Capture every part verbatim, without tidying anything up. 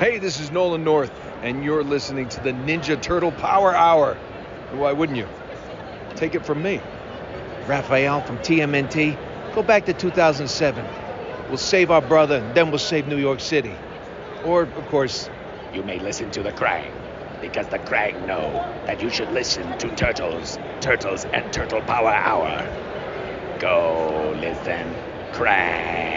Hey, this is Nolan North, and you're listening to the Ninja Turtle Power Hour. Why wouldn't you? Take it from me, Raphael from T M N T. Go back to two thousand seven. We'll save our brother, and then we'll save New York City. Or, of course, you may listen to the Krang, because the Krang know that you should listen to Turtles, Turtles, and Turtle Power Hour. Go listen, Krang.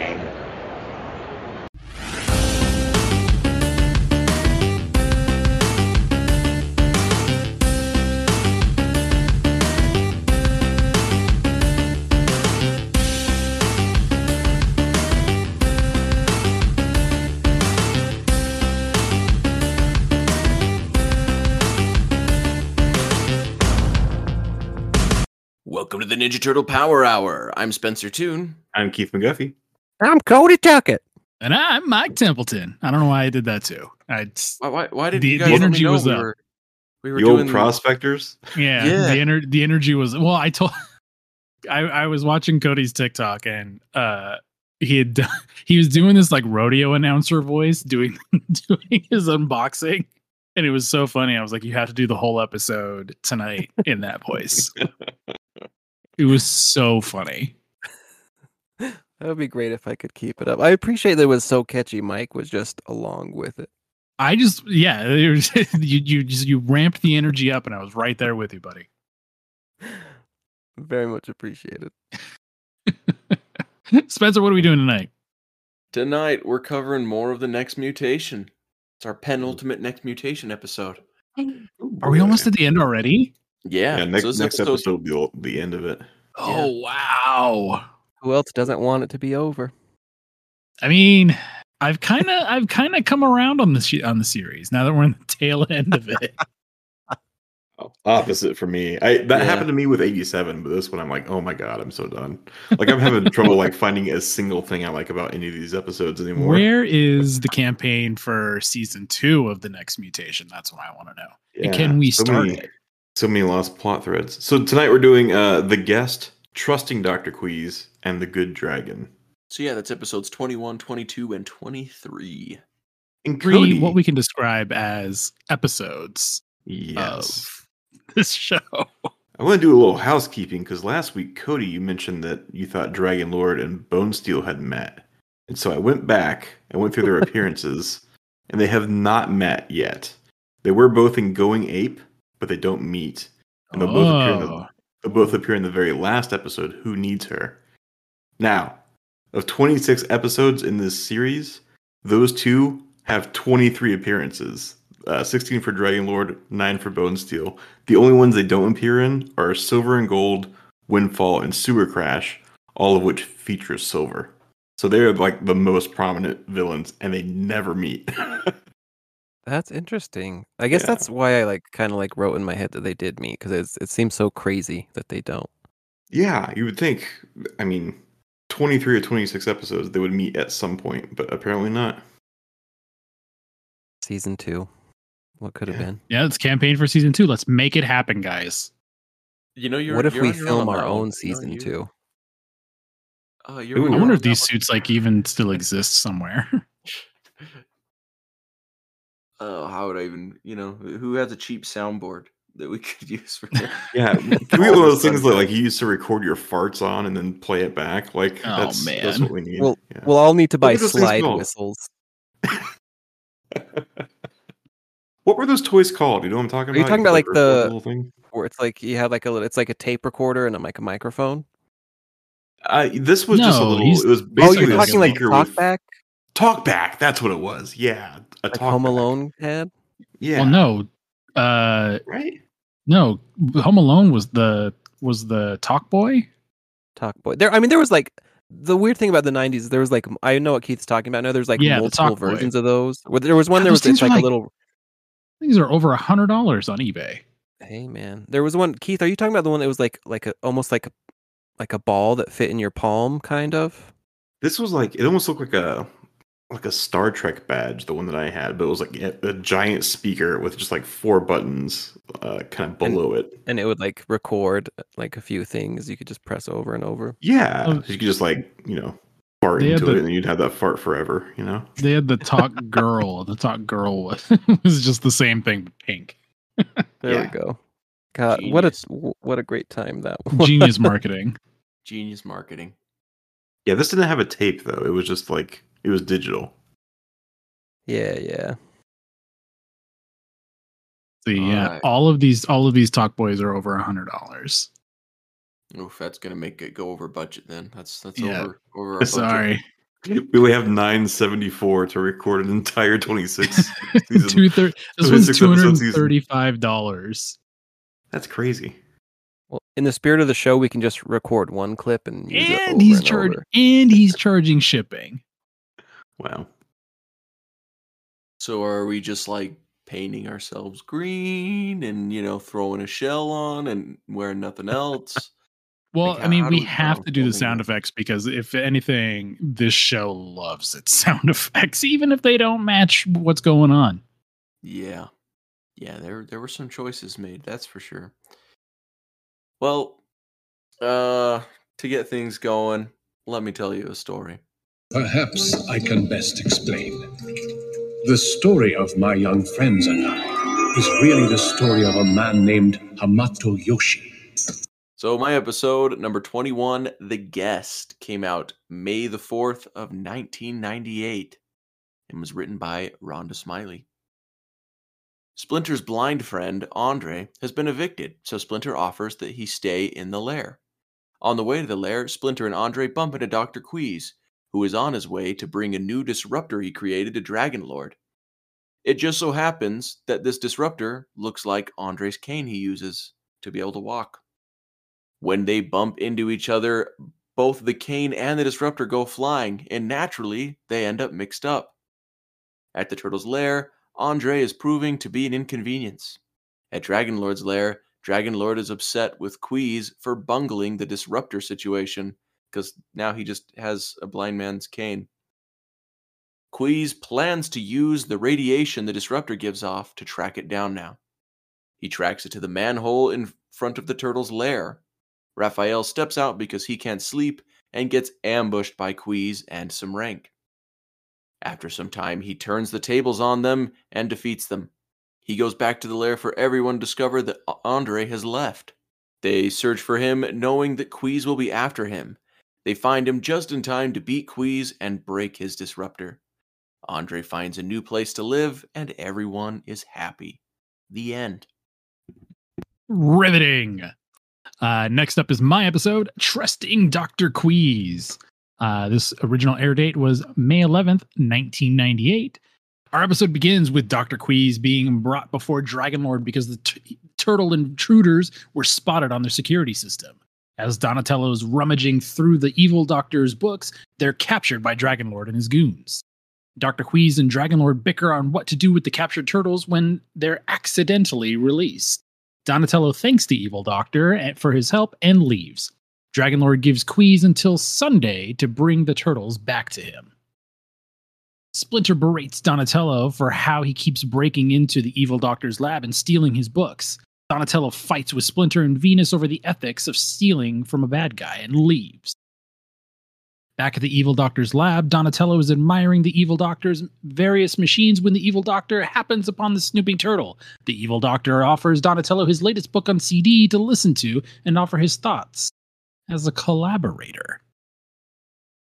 Welcome to the Ninja Turtle Power Hour. I'm Spencer Toon. I'm Keith McGuffey. I'm Cody Tuckett. And I'm Mike Templeton. I don't know why I did that too. I just, why, why, why did the, you guys the energy was we up? Were, we were the doing old prospectors. Yeah, yeah. The, ener- the energy was. Well, I told. I, I was watching Cody's TikTok and uh, he had done, he was doing this like rodeo announcer voice, doing doing his unboxing, and it was so funny. I was like, you have to do the whole episode tonight in that voice. It was so funny. That would be great if I could keep it up. I appreciate that it was so catchy. Mike was just along with it. I just, yeah, it was, you you just, you ramped the energy up, and I was right there with you, buddy. Very much appreciated. Spencer, what are we doing tonight? Tonight, we're covering more of the Next Mutation. It's our penultimate Next Mutation episode. Are we almost at the end already? Yeah, yeah, next, so next episode, episode will be the end of it. Oh, yeah. Wow. Who else doesn't want it to be over? I mean, I've kind of I've kind of come around on the on the series now that we're in the tail end of it. Opposite for me. I that yeah. happened to me with eighty-seven, but this one I'm like, "Oh my god, I'm so done." Like I'm having trouble like finding a single thing I like about any of these episodes anymore. Where is the campaign for season two of the Next Mutation? That's what I want to know. Yeah, and can we so start many- it? So many lost plot threads. So tonight we're doing uh, The Guest, Trusting Doctor Quease, and The Good Dragon. So yeah, that's episodes twenty-one, twenty-two, and twenty-three. And Cody, what we can describe as episodes yes. of this show. I want to do a little housekeeping, because last week, Cody, you mentioned that you thought Dragon Lord and Bone Steel had met. And so I went back, I went through their appearances, and they have not met yet. They were both in Going Ape, but they don't meet, and they'll, oh. both appear in the, they'll both appear in the very last episode, Who Needs Her. Now, of twenty-six episodes in this series, those two have twenty-three appearances, uh, sixteen for Dragon Lord, nine for Bone Steel. The only ones they don't appear in are Silver and Gold, Windfall, and Sewer Crash, all of which feature Silver. So they're like the most prominent villains, and they never meet. That's interesting. I guess yeah. that's why I like kind of like wrote in my head that they did meet, because it seems so crazy that they don't. Yeah, you would think. I mean, twenty-three or twenty-six episodes, they would meet at some point, but apparently not. Season two, what could yeah. have been? Yeah, it's campaign for season two. Let's make it happen, guys. You know, you're. What if you're we film our own, own season you? two? Uh, you're Ooh, I wonder if these suits like even still exist somewhere. Oh, how would I even, you know, who has a cheap soundboard that we could use for that? Yeah. Can we have one of those things that, like, you used to record your farts on and then play it back? Like, oh, that's, man. that's what we need. We'll, yeah. we'll all need to buy slide whistles. What were those toys called? You know what I'm talking about? Are you talking about, like, the little thing? Or it's like you have, like, a little, it's like a tape recorder and, like, a microphone? Uh, this was no, just a little, it was basically. Oh, you're talking, like, talkback? Talkback, that's what it was. Yeah. A like Home Alone had? Yeah. Well, no. Uh, right? No. Home Alone was the was the Talk Boy? Talk Boy. There, I mean, there was like, the weird thing about the nineties is there was like, I know what Keith's talking about now, there's like yeah, multiple the versions boy. of those. Well, there was one, God, there was it's like, like a little. These are over one hundred dollars on eBay. Hey, man. There was one, Keith, are you talking about the one that was like, like a, almost like a, like a ball that fit in your palm, kind of? This was like, it almost looked like a... like a Star Trek badge, the one that I had, but it was like a giant speaker with just like four buttons uh, kind of below and, it. And it would like record like a few things you could just press over and over. Yeah. Oh. So you could just like, you know, fart into the, it, and you'd have that fart forever, you know? They had the talk girl. The talk girl was, was just the same thing, but pink. There yeah. we go. God, Genius. what a what a great time that was. Genius marketing. Genius marketing. Yeah, this didn't have a tape, though. It was just like, it was digital. Yeah, yeah. See, all yeah, right. all of these, all of these talk boys are over a hundred dollars. Oof, that's gonna make it go over budget. Then that's that's yeah. over over our budget. Sorry, we have nine seventy four to record an entire twenty six. Two thirty. This one's two hundred thirty five dollars. That's crazy. Well, in the spirit of the show, we can just record one clip and use and it over he's charging and he's charging shipping. Wow. So are we just like painting ourselves green and, you know, throwing a shell on and wearing nothing else? Well, like, I mean, we have to do the sound effects because if anything, this show loves its sound effects, even if they don't match what's going on. Yeah. Yeah, there there were some choices made, that's for sure. Well, uh, to get things going, let me tell you a story. Perhaps I can best explain. The story of my young friends and I is really the story of a man named Hamato Yoshi. So my episode number twenty-one, The Guest, came out May the fourth of nineteen ninety-eight and was written by Rhonda Smiley. Splinter's blind friend, Andre, has been evicted, so Splinter offers that he stay in the lair. On the way to the lair, Splinter and Andre bump into Doctor Quease, who is on his way to bring a new disruptor he created to Dragon Lord. It just so happens that this disruptor looks like Andre's cane he uses to be able to walk. When they bump into each other, both the cane and the disruptor go flying, and naturally, they end up mixed up. At the Turtle's lair, Andre is proving to be an inconvenience. At Dragon Lord's lair, Dragon Lord is upset with Quease for bungling the disruptor situation, because now he just has a blind man's cane. Quease plans to use the radiation the disruptor gives off to track it down now. He tracks it to the manhole in front of the turtle's lair. Raphael steps out because he can't sleep and gets ambushed by Quease and some rank. After some time, he turns the tables on them and defeats them. He goes back to the lair for everyone to discover that Andre has left. They search for him, knowing that Quease will be after him. They find him just in time to beat Quease and break his disruptor. Andre finds a new place to live, and everyone is happy. The end. Riveting. Uh, next up is my episode, Trusting Doctor Quease. Uh, this original air date was May eleventh, nineteen ninety-eight. Our episode begins with Doctor Quease being brought before Dragon Lord because the t- turtle intruders were spotted on their security system. As Donatello's rummaging through the evil doctor's books, they're captured by Dragon Lord and his goons. Doctor Quease and Dragon Lord bicker on what to do with the captured turtles when they're accidentally released. Donatello thanks the evil doctor for his help and leaves. Dragon Lord gives Quease until Sunday to bring the turtles back to him. Splinter berates Donatello for how he keeps breaking into the evil doctor's lab and stealing his books. Donatello fights with Splinter and Venus over the ethics of stealing from a bad guy and leaves. Back at the evil doctor's lab, Donatello is admiring the evil doctor's various machines when the evil doctor happens upon the snooping turtle. The evil doctor offers Donatello his latest book on C D to listen to and offer his thoughts as a collaborator.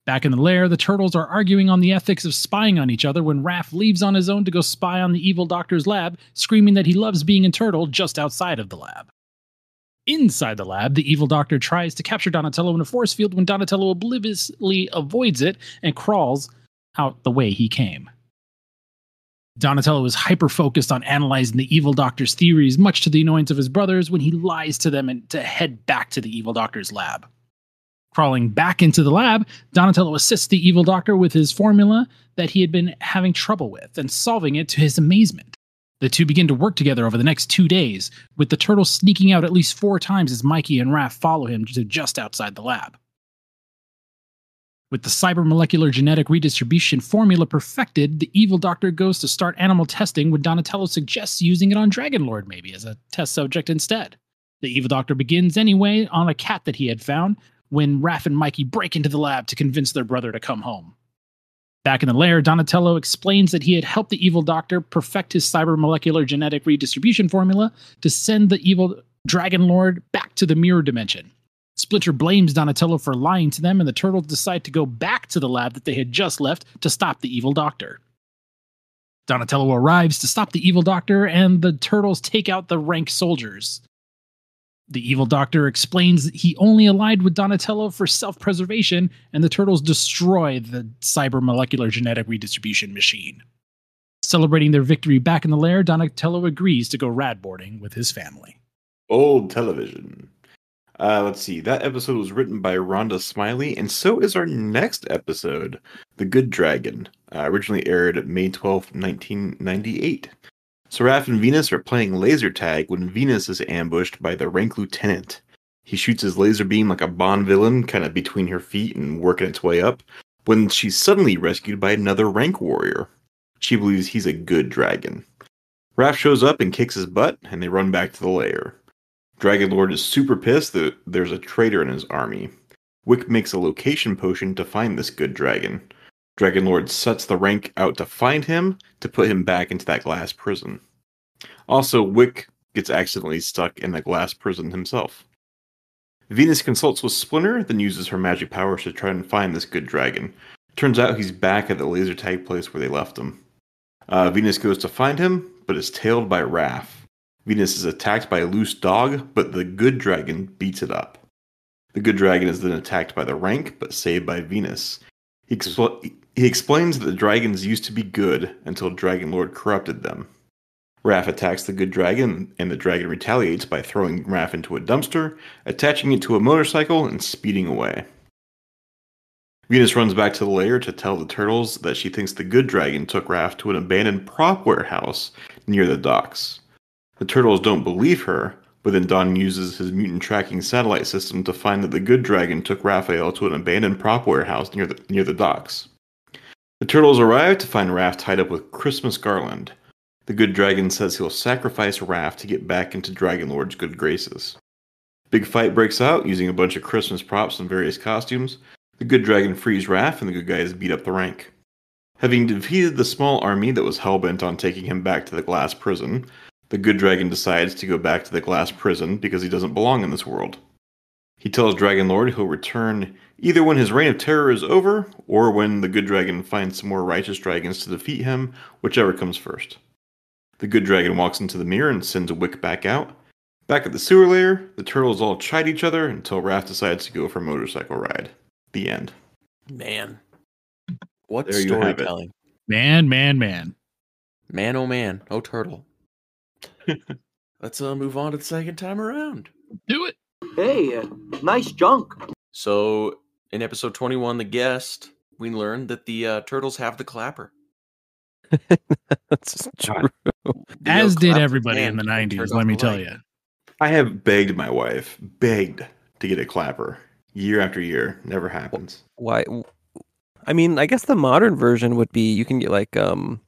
Back in the lair, the turtles are arguing on the ethics of spying on each other when Raph leaves on his own to go spy on the evil doctor's lab, screaming that he loves being a turtle just outside of the lab. Inside the lab, the evil doctor tries to capture Donatello in a force field when Donatello obliviously avoids it and crawls out the way he came. Donatello is hyper-focused on analyzing the evil doctor's theories, much to the annoyance of his brothers, when he lies to them and to head back to the evil doctor's lab. Crawling back into the lab, Donatello assists the evil doctor with his formula that he had been having trouble with and solving it to his amazement. The two begin to work together over the next two days, with the turtle sneaking out at least four times as Mikey and Raph follow him to just outside the lab. With the cybermolecular genetic redistribution formula perfected, the evil doctor goes to start animal testing when Donatello suggests using it on Dragon Lord maybe as a test subject instead. The evil doctor begins anyway on a cat that he had found, when Raph and Mikey break into the lab to convince their brother to come home. Back in the lair, Donatello explains that he had helped the evil doctor perfect his cybermolecular genetic redistribution formula to send the evil Dragon Lord back to the mirror dimension. Splinter blames Donatello for lying to them, and the turtles decide to go back to the lab that they had just left to stop the evil doctor. Donatello arrives to stop the evil doctor, and the turtles take out the rank soldiers. The evil doctor explains that he only allied with Donatello for self-preservation, and the turtles destroy the cybermolecular genetic redistribution machine. Celebrating their victory back in the lair, Donatello agrees to go radboarding with his family. Old television. Uh, let's see, that episode was written by Rhonda Smiley, and so is our next episode, The Good Dragon, uh, originally aired May twelfth, nineteen ninety-eight. So Raph and Venus are playing laser tag when Venus is ambushed by the rank lieutenant. He shoots his laser beam like a Bond villain, kind of between her feet and working its way up, when she's suddenly rescued by another rank warrior. She believes he's a good dragon. Raph shows up and kicks his butt, and they run back to the lair. Dragon Lord is super pissed that there's a traitor in his army. Wick makes a location potion to find this good dragon. Dragon Lord sets the rank out to find him to put him back into that glass prison. Also, Wick gets accidentally stuck in the glass prison himself. Venus consults with Splinter, then uses her magic powers to try and find this good dragon. Turns out he's back at the laser tag place where they left him. Uh, Venus goes to find him, but is tailed by Raph. Venus is attacked by a loose dog, but the good dragon beats it up. The good dragon is then attacked by the rank, but saved by Venus. He, expl- he explains that the dragons used to be good until Dragon Lord corrupted them. Raph attacks the good dragon, and the dragon retaliates by throwing Raph into a dumpster, attaching it to a motorcycle, and speeding away. Venus runs back to the lair to tell the turtles that she thinks the good dragon took Raph to an abandoned prop warehouse near the docks. The turtles don't believe her, but then Don uses his mutant tracking satellite system to find that the good dragon took Raphael to an abandoned prop warehouse near the, near the docks. The turtles arrive to find Raph tied up with Christmas garland. The good dragon says he'll sacrifice Raph to get back into Dragon Lord's good graces. Big fight breaks out using a bunch of Christmas props and various costumes. The good dragon frees Raph and the good guys beat up the rank. Having defeated the small army that was hellbent on taking him back to the glass prison, the good dragon decides to go back to the glass prison because he doesn't belong in this world. He tells Dragon Lord he'll return either when his reign of terror is over or when the good dragon finds some more righteous dragons to defeat him, whichever comes first. The good dragon walks into the mirror and sends Wick back out. Back at the sewer lair, the turtles all chide each other until Raph decides to go for a motorcycle ride. The end. Man. What storytelling. Man, man, man. Man, oh man, oh turtle. Let's uh, move on to the second time around. Do it. Hey, uh, nice junk. So, in episode twenty-one, The Guest, we learned that the uh, turtles have the clapper. That's true. As did everybody in the nineties, let me tell you. I have begged my wife, begged to get a clapper year after year. Never happens. Why? I mean, I guess the modern version would be you can get like, um,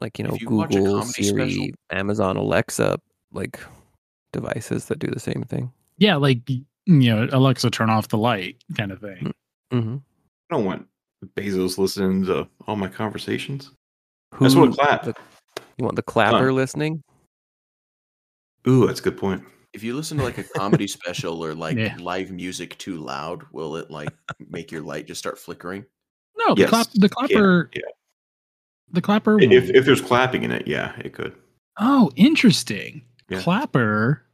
Like, you know, you Google, Siri, special. Amazon, Alexa, like devices that do the same thing. Yeah, like, you know, Alexa, turn off the light kind of thing. Mm-hmm. I don't want Bezos listening to all my conversations. Who, I just want to clap. The, you want the clapper huh. listening? Ooh, that's a good point. If you listen to like a comedy special or like yeah. live music too loud, will it like make your light just start flickering? No, yes. the, clap, the clapper... Yeah. Yeah. The clapper. If if there's clapping in it, yeah, it could. Oh, interesting. Yeah. Clapper.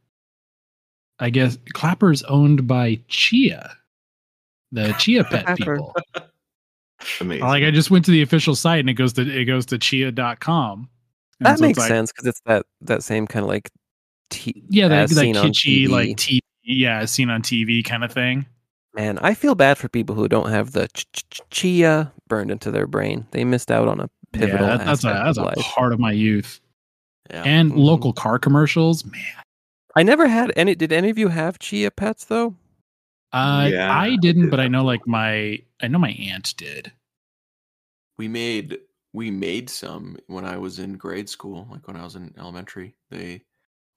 I guess Clapper's owned by Chia, the Chia pet people. Amazing. Like I just went to the official site and it goes to it goes to chia dot com. That so makes like, sense because it's that that same kind of like t- yeah that, that kitschy like T V, yeah seen on T V kind of thing. Man, I feel bad for people who don't have the ch- ch- chia burned into their brain. They missed out on a pivotal yeah, that, that's a, that's a part of my youth. Yeah. And mm-hmm. local car commercials, man. I never had any. Did any of you have Chia pets though? Uh, yeah, I didn't, I did. But I know like my I know my aunt did. We made we made some when I was in grade school, like when I was in elementary. They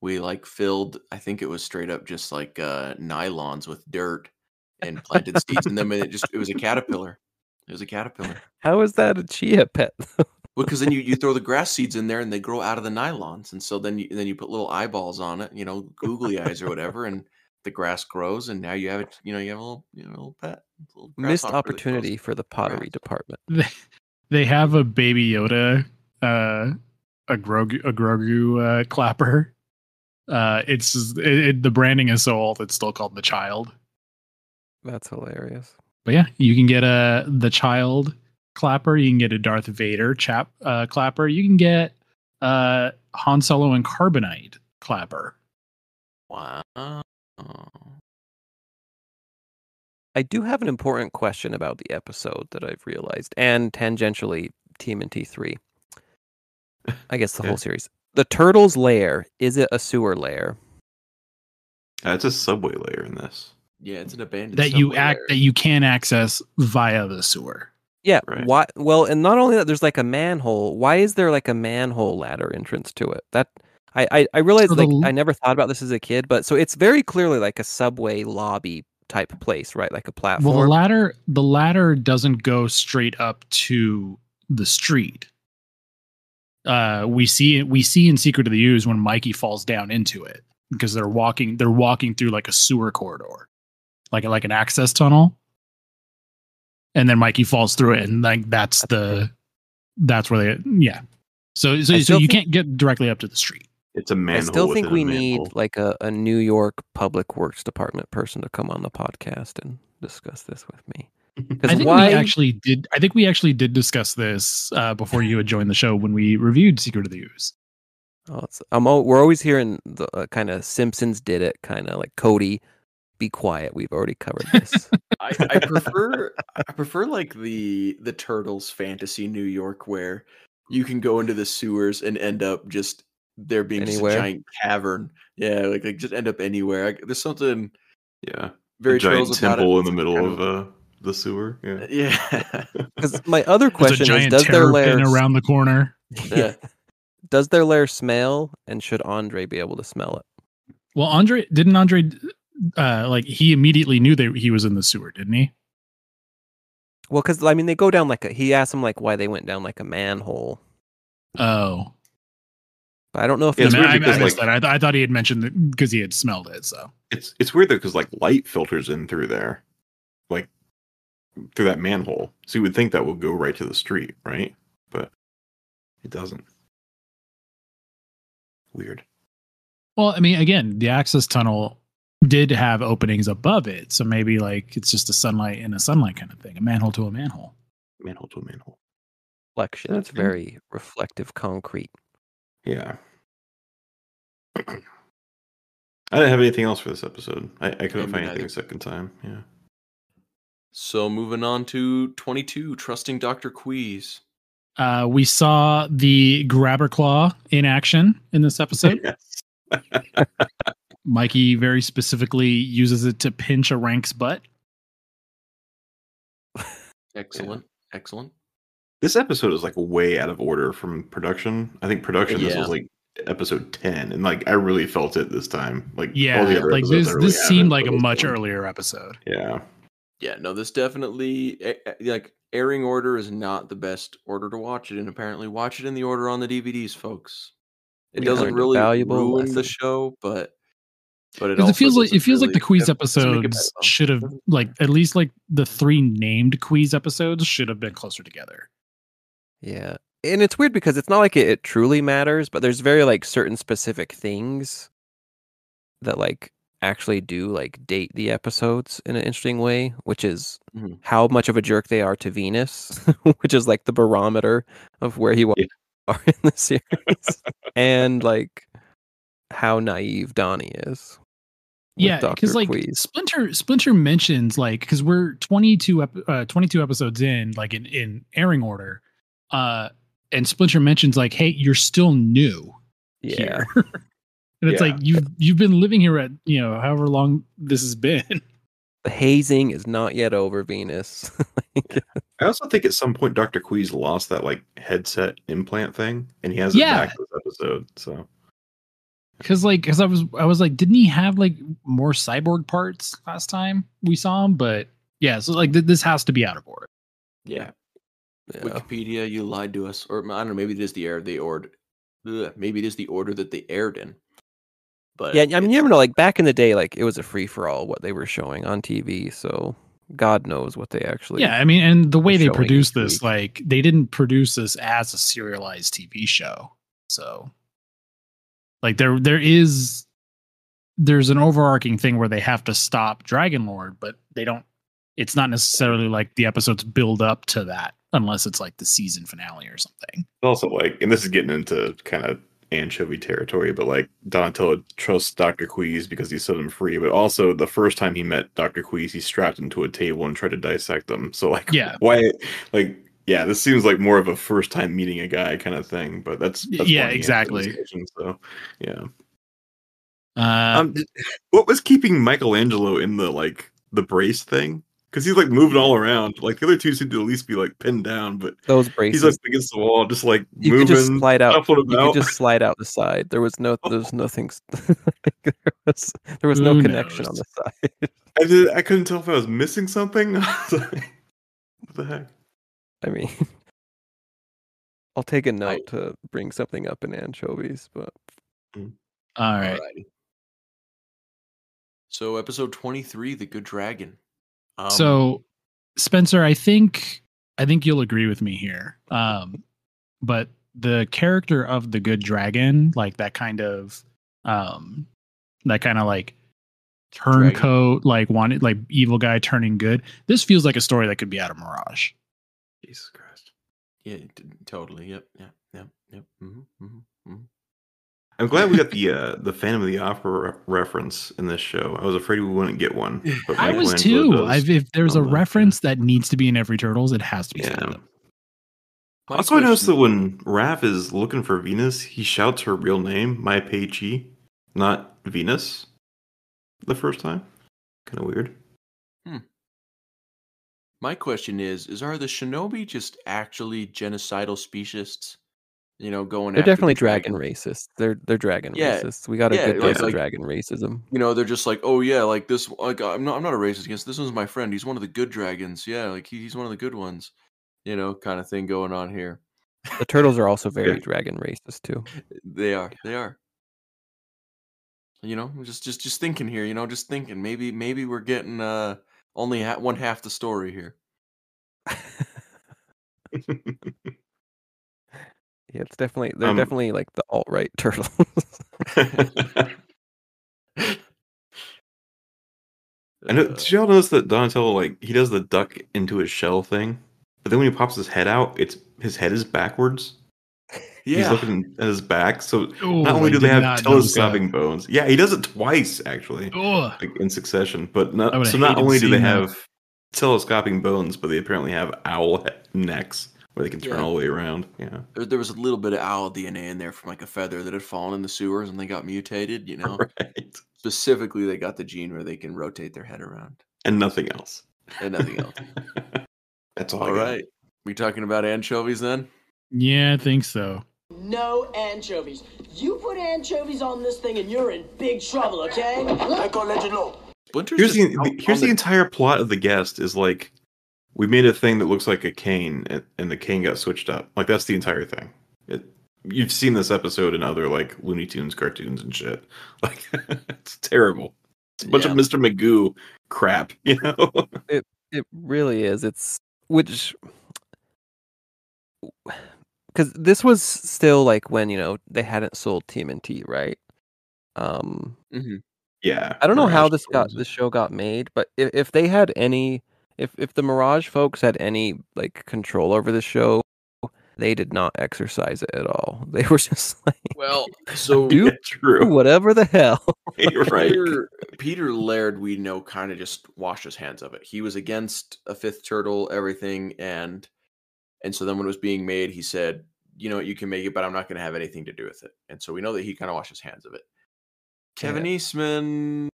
we like filled, I think it was straight up just like uh, nylons with dirt and planted seeds in them, and it just it was a caterpillar. It was a caterpillar. How is that a chia pet? Well, because then you, you throw the grass seeds in there and they grow out of the nylons, and so then you then you put little eyeballs on it, you know, googly eyes or whatever, and the grass grows, and now you have it. You know, you have a little, you know, a little pet. A little missed opportunity for the pottery grass department. They, they have a baby Yoda, uh, a Grogu, a Grogu uh, clapper. Uh, it's it, it, the branding is so old; it's still called the Child. That's hilarious. But yeah, you can get a the Child clapper. You can get a Darth Vader chap uh, clapper. You can get uh, Han Solo and Carbonite clapper. Wow. I do have an important question about the episode that I've realized, and tangentially T M N T three. I guess the yeah. whole series. The turtle's lair, is it a sewer lair? Uh, it's a subway lair in this. Yeah, it's an abandoned that you act lair. that you can access via the sewer. Yeah. Right. Why? Well, and not only that, there's like a manhole. Why is there like a manhole ladder entrance to it? That. I, I, I realized, so like, l- I never thought about this as a kid, but so it's very clearly like a subway lobby type place, right? Like a platform. Well, the ladder, the ladder doesn't go straight up to the street. Uh, we see we see in Secret of the Ooze when Mikey falls down into it because they're walking they're walking through like a sewer corridor, like like an access tunnel, and then Mikey falls through it, and like that's the that's where they yeah. So so, so you think- can't get directly up to the street. It's a manhole. I still think we need like a, a New York Public Works Department person to come on the podcast and discuss this with me. I think why... we actually did. I think we actually did discuss this uh, before you had joined the show when we reviewed Secret of the Ooze. Oh, it's, I'm all, we're always hearing the uh, kind of Simpsons did it, kind of like Cody. Be quiet. We've already covered this. I, I prefer. I prefer like the the Turtles fantasy New York where you can go into the sewers and end up just. There being just a giant cavern, yeah, like, like just end up anywhere. I, there's something, yeah, very a giant temple in the middle kind of, of uh, the sewer. Yeah, yeah. Because my other question is, does their lair around the corner? Yeah, does their lair smell? And should Andre be able to smell it? Well, Andre didn't Andre uh, like he immediately knew that he was in the sewer, didn't he? Well, because I mean, they go down like a, he asked him like why they went down like a manhole. Oh. I don't know if yeah, it's weird I, because I, like, that. I, th- I thought he had mentioned that because he had smelled it. So it's it's weird though because like light filters in through there, like through that manhole. So you would think that would go right to the street, right? But it doesn't. Weird. Well, I mean, again, the access tunnel did have openings above it, so maybe like it's just a sunlight and a sunlight kind of thing, a manhole to a manhole, manhole to a manhole. Reflection. That's very reflective concrete. Yeah. I didn't have anything else for this episode. I, I couldn't Maybe find anything either. A second time. Yeah. So moving on to twenty-two, trusting Doctor Quease. Uh, we saw the grabber claw in action in this episode. Yes. Mikey very specifically uses it to pinch a Rank's butt. Excellent. Yeah. Excellent. This episode is like way out of order from production. I think production, yeah. This was like episode ten. And like, I really felt it this time. Like, yeah, all the other like this, really this seemed like a much one. Earlier episode. Yeah. Yeah. No, this definitely, like, airing order is not the best order to watch it in. Apparently, watch it in the order on the D V Ds, folks. It we doesn't really ruin lesson. The show, but. But it, also it feels like it feels really, like the Quease episodes should have, like, at least like the three named Quease episodes should have been closer together. Yeah, and it's weird because it's not like it, it truly matters, but there's very like certain specific things that like actually do like date the episodes in an interesting way, which is mm-hmm. how much of a jerk they are to Venus, which is like the barometer of where he was yeah. are in the series, and like how naive Donnie is. Yeah, because like Quease. Splinter Splinter mentions like because we're twenty-two ep- uh, twenty-two episodes in like in, in airing order. Uh, and Splinter mentions like, "Hey, you're still new yeah. here," and it's yeah. like you've you've been living here at you know however long this has been. The hazing is not yet over, Venus. Like, I also think at some point Doctor Quease lost that like headset implant thing, and he hasn't yeah. back this episode. So Because like, because I was, I was like, didn't he have like more cyborg parts last time we saw him? But yeah, so like th this has to be out of order. Yeah. yeah, Wikipedia, you lied to us, or I don't know. Maybe it is the air they ordered. Ugh, maybe it is the order that they aired in. But yeah, I mean, you never know. Like back in the day, like it was a free for all what they were showing on T V. So God knows what they actually. Yeah, I mean, and the way they produced this, like they didn't produce this as a serialized T V show. So. Like there, there is, there's an overarching thing where they have to stop Dragon Lord, but they don't. It's not necessarily like the episodes build up to that, unless it's like the season finale or something. Also, like, and this is getting into kind of anchovy territory, but like Donatello trusts Doctor Quease because he set him free, but also the first time he met Doctor Quease, he strapped him to a table and tried to dissect him. So like, yeah, why, like. Yeah, this seems like more of a first time meeting a guy kind of thing, but that's, that's yeah, exactly. So, yeah. Uh, um, what was keeping Michelangelo in the like the brace thing? Because he's like moving all around. Like the other two seem to at least be like pinned down, but those braces, he's like against the wall, just like you moving. Could just slide out. You could just slide out the side. There was no, there was nothing. there was there was no Who connection knows? On the side. I did, I couldn't tell if I was missing something. Like, what the heck? I mean, I'll take a note I, to bring something up in anchovies, but all right. Alrighty. So episode twenty-three, The Good Dragon. Um, so Spencer, I think I think you'll agree with me here. Um, but the character of the Good Dragon, like that kind of, um, that kind of like turncoat, like wanted, like evil guy turning good. This feels like a story that could be out of Mirage. Jesus Christ! Yeah, totally. Yep. Yeah. Yep. Yep. Mm-hmm, mm-hmm, mm-hmm. I'm glad we got the uh, the Phantom of the Opera reference in this show. I was afraid we wouldn't get one. But I was too. I've, if there's a reference that needs to be in every Turtles, it has to be. Yeah. Also, I noticed that when Raph is looking for Venus, he shouts her real name, "My Pei-Chi," not Venus. The first time, kind of weird. Hmm. My question is, is are the shinobi just actually genocidal speciesists? You know, going they're after definitely the dragon, dragon racists. They're they're dragon yeah. racists. We got a yeah, good like, like, dragon racism. You know, they're just like, oh yeah, like this. Like I'm not I'm not a racist against this one's my friend. He's one of the good dragons. Yeah, like he, he's one of the good ones. You know, kind of thing going on here. The turtles are also very yeah. dragon racist too. They are. They are. You know, just just just thinking here. You know, just thinking. Maybe maybe we're getting uh. Only ha one half the story here. Yeah, it's definitely they're um, definitely like the alt-right turtles. I know. Did y'all notice that Donatello like he does the duck into his shell thing, but then when he pops his head out, it's his head is backwards. Yeah, he's looking at his back. So Ooh, not only do they have telescoping bones, yeah, he does it twice actually, like in succession. But not, so not only do they have telescoping bones, but they apparently have owl necks where they can turn yeah. all the way around. Yeah, there, there was a little bit of owl D N A in there from like a feather that had fallen in the sewers and they got mutated. You know, right. Specifically they got the gene where they can rotate their head around and nothing else. And nothing else. That's all. All right, we talking about anchovies then? Yeah, I think so. No anchovies. You put anchovies on this thing and you're in big trouble, okay? I go let you know. Here's the, here's the entire plot of The Guest is like, we made a thing that looks like a cane and, and the cane got switched up. Like, that's the entire thing. It, you've seen this episode in other, like, Looney Tunes cartoons and shit. Like, it's terrible. It's a bunch yeah. of Mister Magoo crap, you know? it, it really is. It's, which... Because this was still like when, you know, they hadn't sold T M N T, right? Um, mm-hmm. Yeah. I don't know Mirage how this got this show got made, but if, if they had any, if if the Mirage folks had any like control over the show, they did not exercise it at all. They were just like, well, so do yeah, true. whatever the hell. Right. Peter, Peter Laird, we know, kind of just washed his hands of it. He was against a fifth turtle, everything, and. And so then when it was being made, he said, you know, you can make it, but I'm not going to have anything to do with it. And so we know that he kind of washed his hands of it. Kevin yeah. Eastman,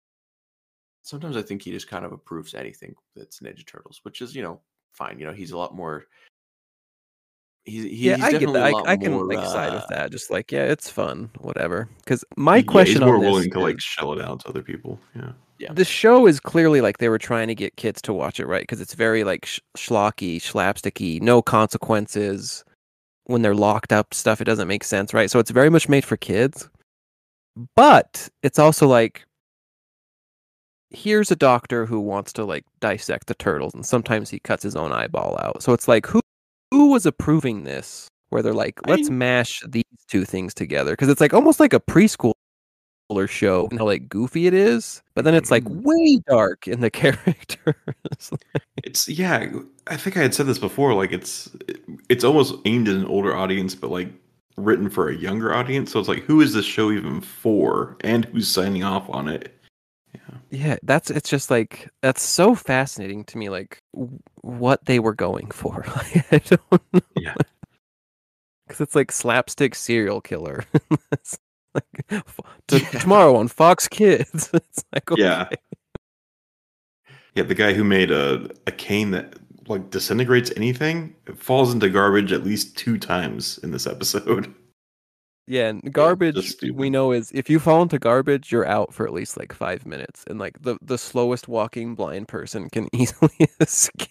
sometimes I think he just kind of approves anything that's Ninja Turtles, which is, you know, fine. You know, he's a lot more He's, he's yeah, I get that. I, I can more, like, side uh, with that. Just like, yeah, it's fun, whatever. Because my yeah, question on this, he's more willing to like shell it out to other people. Yeah, yeah. The show is clearly like they were trying to get kids to watch it, right? Because it's very like sh- schlocky, slapsticky, no consequences. When they're locked up, stuff, it doesn't make sense, right? So it's very much made for kids. But it's also like, here's a doctor who wants to like dissect the turtles, and sometimes he cuts his own eyeball out. So it's like, who? Who was approving this? Where they're like, let's I... mash these two things together, because it's like almost like a preschooler show, and how like goofy it is, but then it's like way dark in the characters. Like... It's yeah, I think I had said this before. Like it's it's almost aimed at an older audience, but like written for a younger audience. So it's like, who is this show even for, and who's signing off on it? Yeah, yeah. That's it's just like that's so fascinating to me. Like. What they were going for. Like, I don't know. Yeah. Because it's like slapstick serial killer. It's like, t- yeah. Tomorrow on Fox Kids. It's like, okay. Yeah. Yeah, the guy who made a, a cane that like disintegrates anything, it falls into garbage at least two times in this episode. Yeah, and garbage we know is if you fall into garbage, you're out for at least like five minutes, and like the, the slowest walking blind person can easily escape.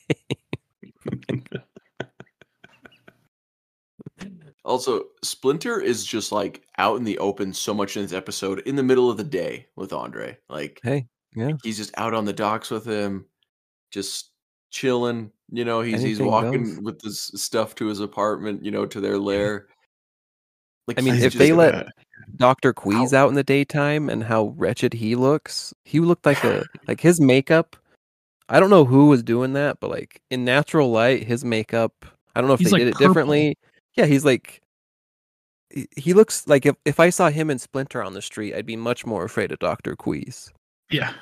Also, Splinter is just like out in the open so much in this episode, in the middle of the day with Andre. Like, hey, yeah, he's just out on the docks with him, just chilling. You know, he's Anything he's walking else? With his stuff to his apartment. You know, to their lair. Like, I mean, if they let uh, Doctor Quease out. out in the daytime and how wretched he looks, he looked like a like his makeup. I don't know who was doing that, but like in natural light, his makeup. I don't know if he's they like did it purple. differently. Yeah, he's like he, he looks like if, if I saw him and Splinter on the street, I'd be much more afraid of Doctor Quease. Yeah,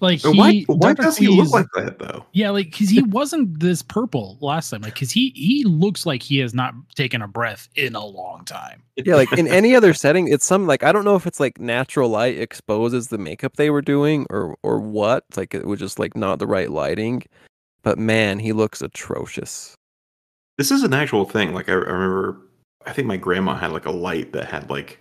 like he, why? Why Doctor does Quease, he look like that though? Yeah, like because he wasn't this purple last time. Like because he he looks like he has not taken a breath in a long time. Yeah, like in any other setting, it's some like I don't know if it's like natural light exposes the makeup they were doing or or what. Like it was just like not the right lighting. But man, he looks atrocious. This is an actual thing. Like I, I remember, I think my grandma had like a light that had like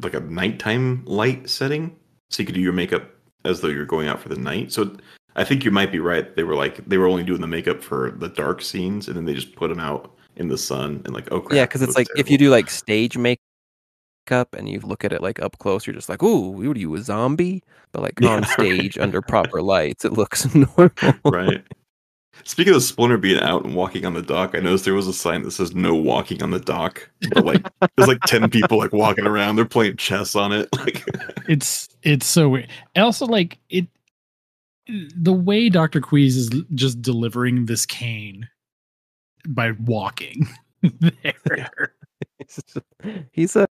like a nighttime light setting, so you could do your makeup as though you're going out for the night. So I think you might be right. They were like, they were only doing the makeup for the dark scenes, and then they just put them out in the sun and like, oh crap. Yeah, because it's like terrible. If you do like stage makeup and you look at it like up close, you're just like, ooh, what are you, a zombie? But like yeah, on stage right. under proper lights, it looks normal. Right. Speaking of Splinter being out and walking on the dock, I noticed there was a sign that says no walking on the dock. But like there's like ten people like walking around, they're playing chess on it. Like it's it's so weird. And also like it the way Doctor Quease is just delivering this cane by walking there. He's a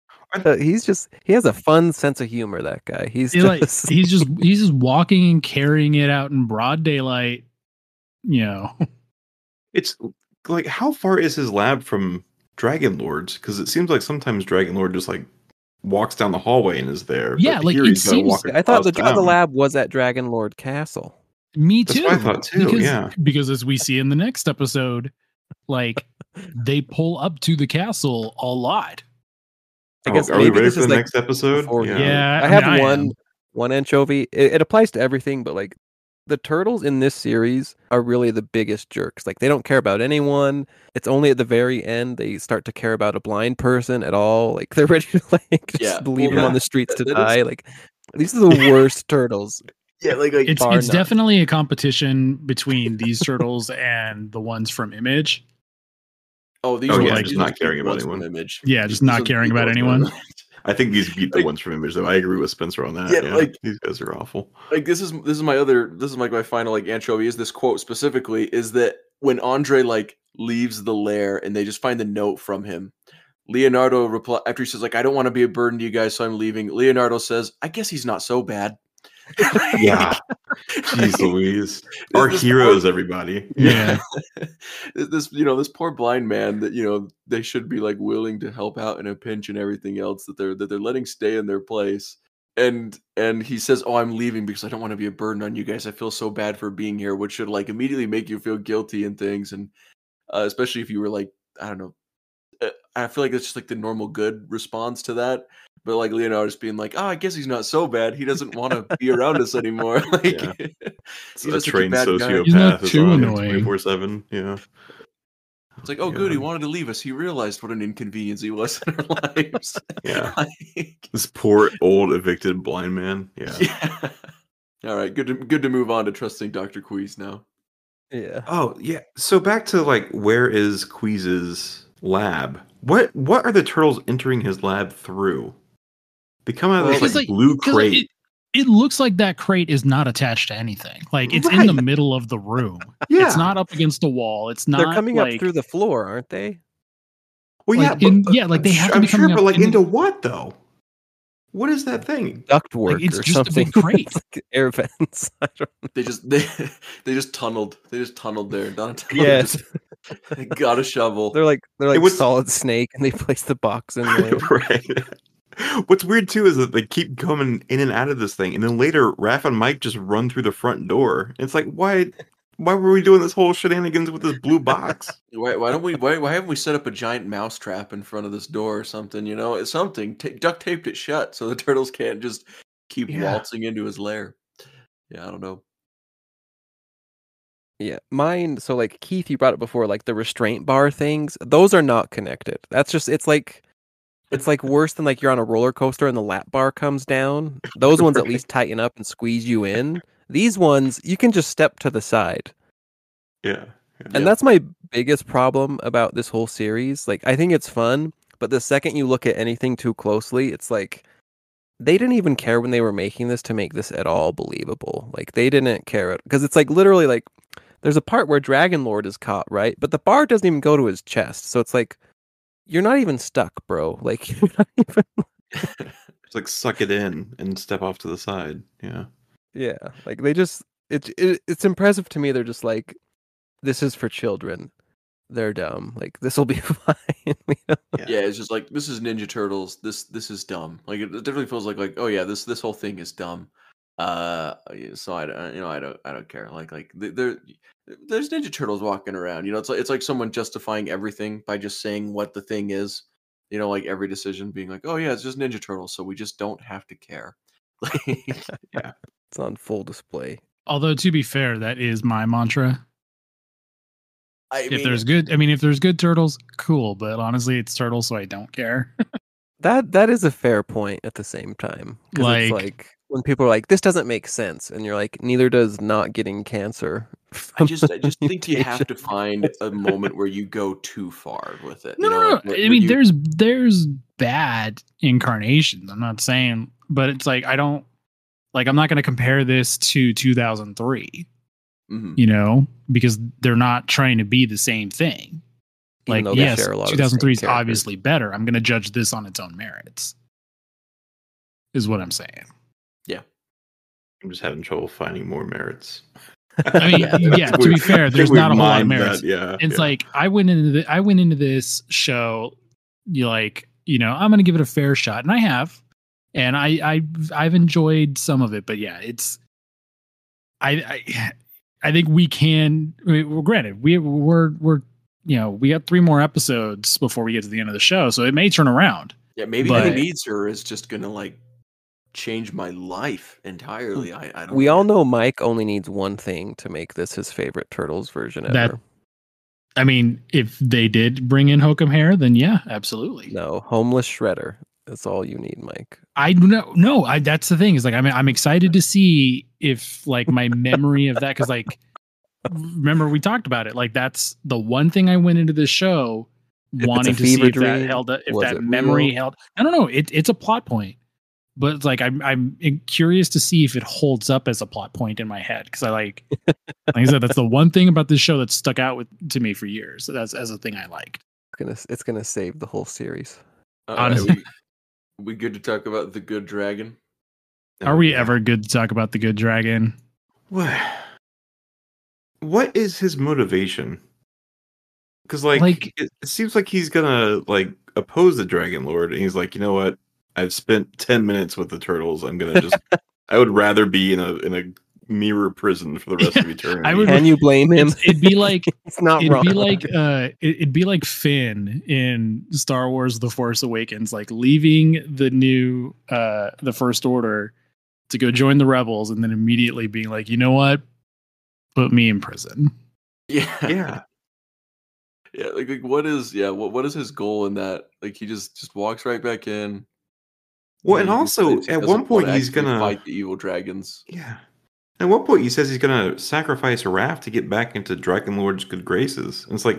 he's just he has a fun sense of humor, that guy. He's just like, he's just he's just walking and carrying it out in broad daylight. You know, it's like how far is his lab from Dragon Lord's? Because it seems like sometimes Dragon Lord just like walks down the hallway and is there. Yeah, like it seems. I thought the, the lab was at Dragon Lord Castle. Me too. That's what I thought too. Because, yeah, because as we see in the next episode, like they pull up to the castle a lot. I guess. Oh, are maybe we ready for the like next episode? Yeah. yeah, I have I mean, one I one anchovy. It, it applies to everything, but like. The turtles in this series are really the biggest jerks. Like, they don't care about anyone. It's only at the very end they start to care about a blind person at all. Like, they're ready to, like, just yeah. leave yeah. them on the streets to that die. Is... Like, these are the worst turtles. Yeah, like, like It's, it's definitely a competition between these turtles and the ones from Image. Oh, these oh, are yeah, like, just not caring about anyone. Image. Yeah, just these not caring about anyone. I think these beat the like, ones from Image, though. I agree with Spencer on that. Yeah, yeah, like these guys are awful. Like this is this is my other this is like my final like anchovy is this quote specifically is that when Andre like leaves the lair and they just find the note from him, Leonardo reply after he says like I don't want to be a burden to you guys, so I'm leaving. Leonardo says, I guess he's not so bad. Yeah, jeez Louise, our heroes, poor, everybody. Yeah, this you know this poor blind man that you know they should be like willing to help out in a pinch and everything else that they're that they're letting stay in their place. And and he says, "Oh, I'm leaving because I don't want to be a burden on you guys. I feel so bad for being here," which should like immediately make you feel guilty and things, and uh, especially if you were like I don't know I feel like it's just like the normal good response to that. But like Leonardo just being like, oh, I guess he's not so bad. He doesn't want to be around us anymore. Like, yeah. He's a trained sociopath. He's not too annoying. twenty-four seven, yeah. It's like, oh, yeah. Good, he wanted to leave us. He realized what an inconvenience he was in our lives. Yeah. Like, this poor, old, evicted blind man. Yeah. Yeah. All right, good to, good to move on to trusting Doctor Quease now. Yeah. Oh, yeah. So back to, like, where is Quease's lab? What What are the turtles entering his lab through? They come out of this, like, like, blue crate. Like, it, it looks like that crate is not attached to anything. Like, it's right in the middle of the room. Yeah. It's not up against the wall. It's not, They're coming like, up through the floor, aren't they? Well, like, yeah. In, but, yeah, like, they have I'm to be sure, coming but, like, up into in, what, though? What is that thing? Ductwork like, it's or just something. A big crate. It's like air vents. I don't know. They just they they just tunneled. They just tunneled there. Donatello yes. just, they got a shovel. They're like they're like it was, Solid Snake, and they place the box in there. Right. What's weird too is that they keep coming in and out of this thing, and then later Raph and Mike just run through the front door. It's like why why were we doing this whole shenanigans with this blue box? Why, why don't we? Why, why haven't we set up a giant mouse trap in front of this door or something? You know, it's something t- duct taped it shut so the turtles can't just keep yeah. waltzing into his lair. Yeah, I don't know. Yeah, mine. So like Keith, you brought it before, like the restraint bar things. Those are not connected. That's just it's like. It's like worse than like you're on a roller coaster and the lap bar comes down. Those ones at least tighten up and squeeze you in. These ones, you can just step to the side. Yeah. yeah. And that's my biggest problem about this whole series. Like, I think it's fun, but the second you look at anything too closely, it's like they didn't even care when they were making this to make this at all believable. Like, they didn't care. Because it's like literally like there's a part where Dragon Lord is caught, right? But the bar doesn't even go to his chest. So it's like, you're not even stuck, bro. Like, you're not even. It's like suck it in and step off to the side. Yeah. Yeah. Like they just, it, it it's impressive to me. They're just like, this is for children. They're dumb. Like this will be fine. You know? Yeah. yeah. It's just like this is Ninja Turtles. This this is dumb. Like it definitely feels like like oh yeah this this whole thing is dumb. Uh, so I don't, you know, I don't, I don't care. Like, like there, there's Ninja Turtles walking around. You know, it's like it's like someone justifying everything by just saying what the thing is. You know, like every decision being like, oh yeah, it's just Ninja Turtles, so we just don't have to care. Like, yeah, it's on full display. Although to be fair, that is my mantra. I if mean, there's good, I mean, if there's good turtles, cool. But honestly, it's turtles, so I don't care. that that is a fair point. At the same time, like. It's like when people are like, this doesn't make sense. And you're like, neither does not getting cancer. I just I just think you have to find a moment where you go too far with it. No, you know, like, no, no. I mean, you... there's there's bad incarnations. I'm not saying, but it's like, I don't, like, I'm not going to compare this to two thousand three, mm-hmm. you know, because they're not trying to be the same thing. Even like, yes, two thousand three is obviously better. I'm going to judge this on its own merits, is what I'm saying. Yeah, I'm just having trouble finding more merits. I mean, yeah. To be fair, there's not a whole lot of merits. That, yeah, it's yeah. like I went into the, I went into this show, you like, you know, I'm gonna give it a fair shot, and I have, and I, I I've enjoyed some of it, but yeah, it's, I, I, I think we can. I mean, well, granted, we we're we're you know we got three more episodes before we get to the end of the show, so it may turn around. Yeah, maybe Who Needs Her is just gonna like. Change my life entirely. I, I don't we know. all know Mike only needs one thing to make this his favorite Turtles version ever. That, I mean, if they did bring in Hokum Hair, then yeah, absolutely. No, homeless shredder. That's all you need, Mike. I no, no. I, that's the thing. Is like I'm I'm excited to see if like my memory of that because like remember we talked about it. Like that's the one thing I went into this show if wanting to see if dream, that held up, if that memory real? held. I don't know. It it's a plot point. But it's like I'm I'm curious to see if it holds up as a plot point in my head because I like like I said that's the one thing about this show that stuck out with to me for years. So that's as a thing I liked. It's gonna it's gonna save the whole series. Uh, Honestly, are we, are we good to talk about the Good Dragon? Are we ever good to talk about the Good Dragon? What what is his motivation? Because like, like it, it seems like he's gonna like oppose the Dragon Lord, and he's like, you know what? I've spent ten minutes with the turtles. I'm gonna just. I would rather be in a in a mirror prison for the rest of eternity. I would, Can you blame him? It'd be like it's not it'd wrong. Be like uh, it'd be like Finn in Star Wars: The Force Awakens, like leaving the new uh, the First Order to go join the rebels, and then immediately being like, you know what, put me in prison. Yeah. Yeah. Yeah, like, like what is yeah, what what is his goal in that? Like he just, just walks right back in. Well, and also at one point he's gonna fight the evil dragons. Yeah. At one point he says he's gonna sacrifice Raph to get back into Dragon Lord's good graces. And it's like,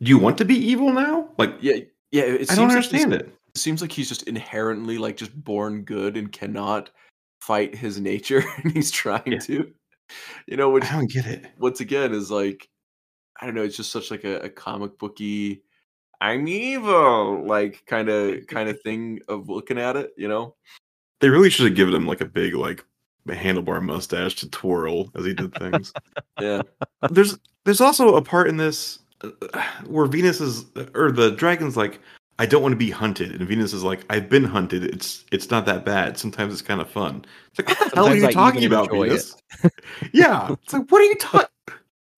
do you want to be evil now? Like yeah, yeah, it I don't understand it. It seems like he's just inherently like just born good and cannot fight his nature, and he's trying yeah. to. You know, which I don't get it. Once again is like I don't know. It's just such like a, a comic booky, I'm evil, like kind of kind of thing of looking at it. You know, they really should have given him like a big like handlebar mustache to twirl as he did things. Yeah, there's there's also a part in this where Venus is or the dragon's like, I don't want to be hunted, and Venus is like, I've been hunted. It's it's not that bad. Sometimes it's kind of fun. It's like, what the Sometimes hell are you I talking about, Venus? It. Yeah, it's like, what are you talking?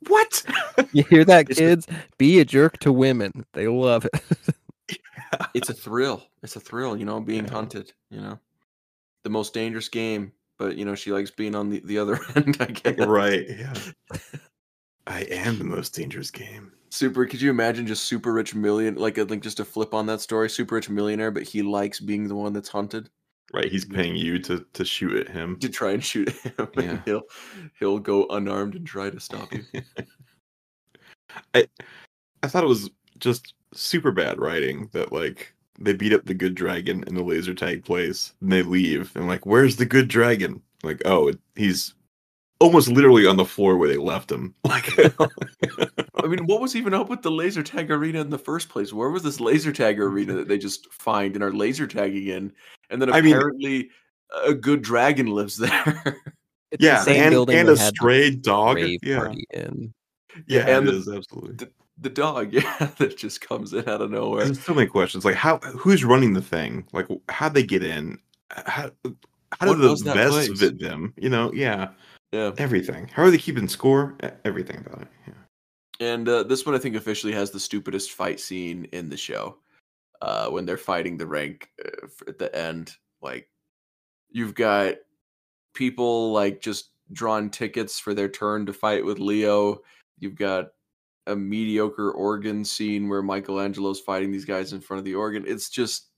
What? You hear that, kids? Be a jerk to women. They love it. Yeah. It's a thrill. It's a thrill, you know, being yeah. hunted, you know. The most dangerous game, but, you know, she likes being on the, the other end, I guess. Right, yeah. I am the most dangerous game. Super, could you imagine just super rich million, like, a, like just a flip on that story, super rich millionaire, but he likes being the one that's hunted? Right, he's paying you to, to shoot at him. To try and shoot at him. Yeah. And he'll he'll go unarmed and try to stop you. I I thought it was just super bad writing that like they beat up the good dragon in the laser tag place and they leave and like, where's the good dragon? Like, oh, it, he's almost literally on the floor where they left him. Like, I mean, what was even up with the laser tag arena in the first place? Where was this laser tag arena that they just find and are laser tagging in? And then apparently I mean, a good dragon lives there. It's yeah, the same and, building and a stray dog. Yeah. Party in. Yeah, yeah, and it the, is absolutely the, the dog. Yeah, that just comes in out of nowhere. There's so many questions, like how who's running the thing? Like how they get in? How how do the vests fit them? You know? Yeah. Yeah. Everything. How are they keeping score? Everything about it. Yeah. And uh, this one, I think, officially has the stupidest fight scene in the show. Uh, when they're fighting the rank uh, at the end, like you've got people like just drawn tickets for their turn to fight with Leo. You've got a mediocre organ scene where Michelangelo's fighting these guys in front of the organ. It's just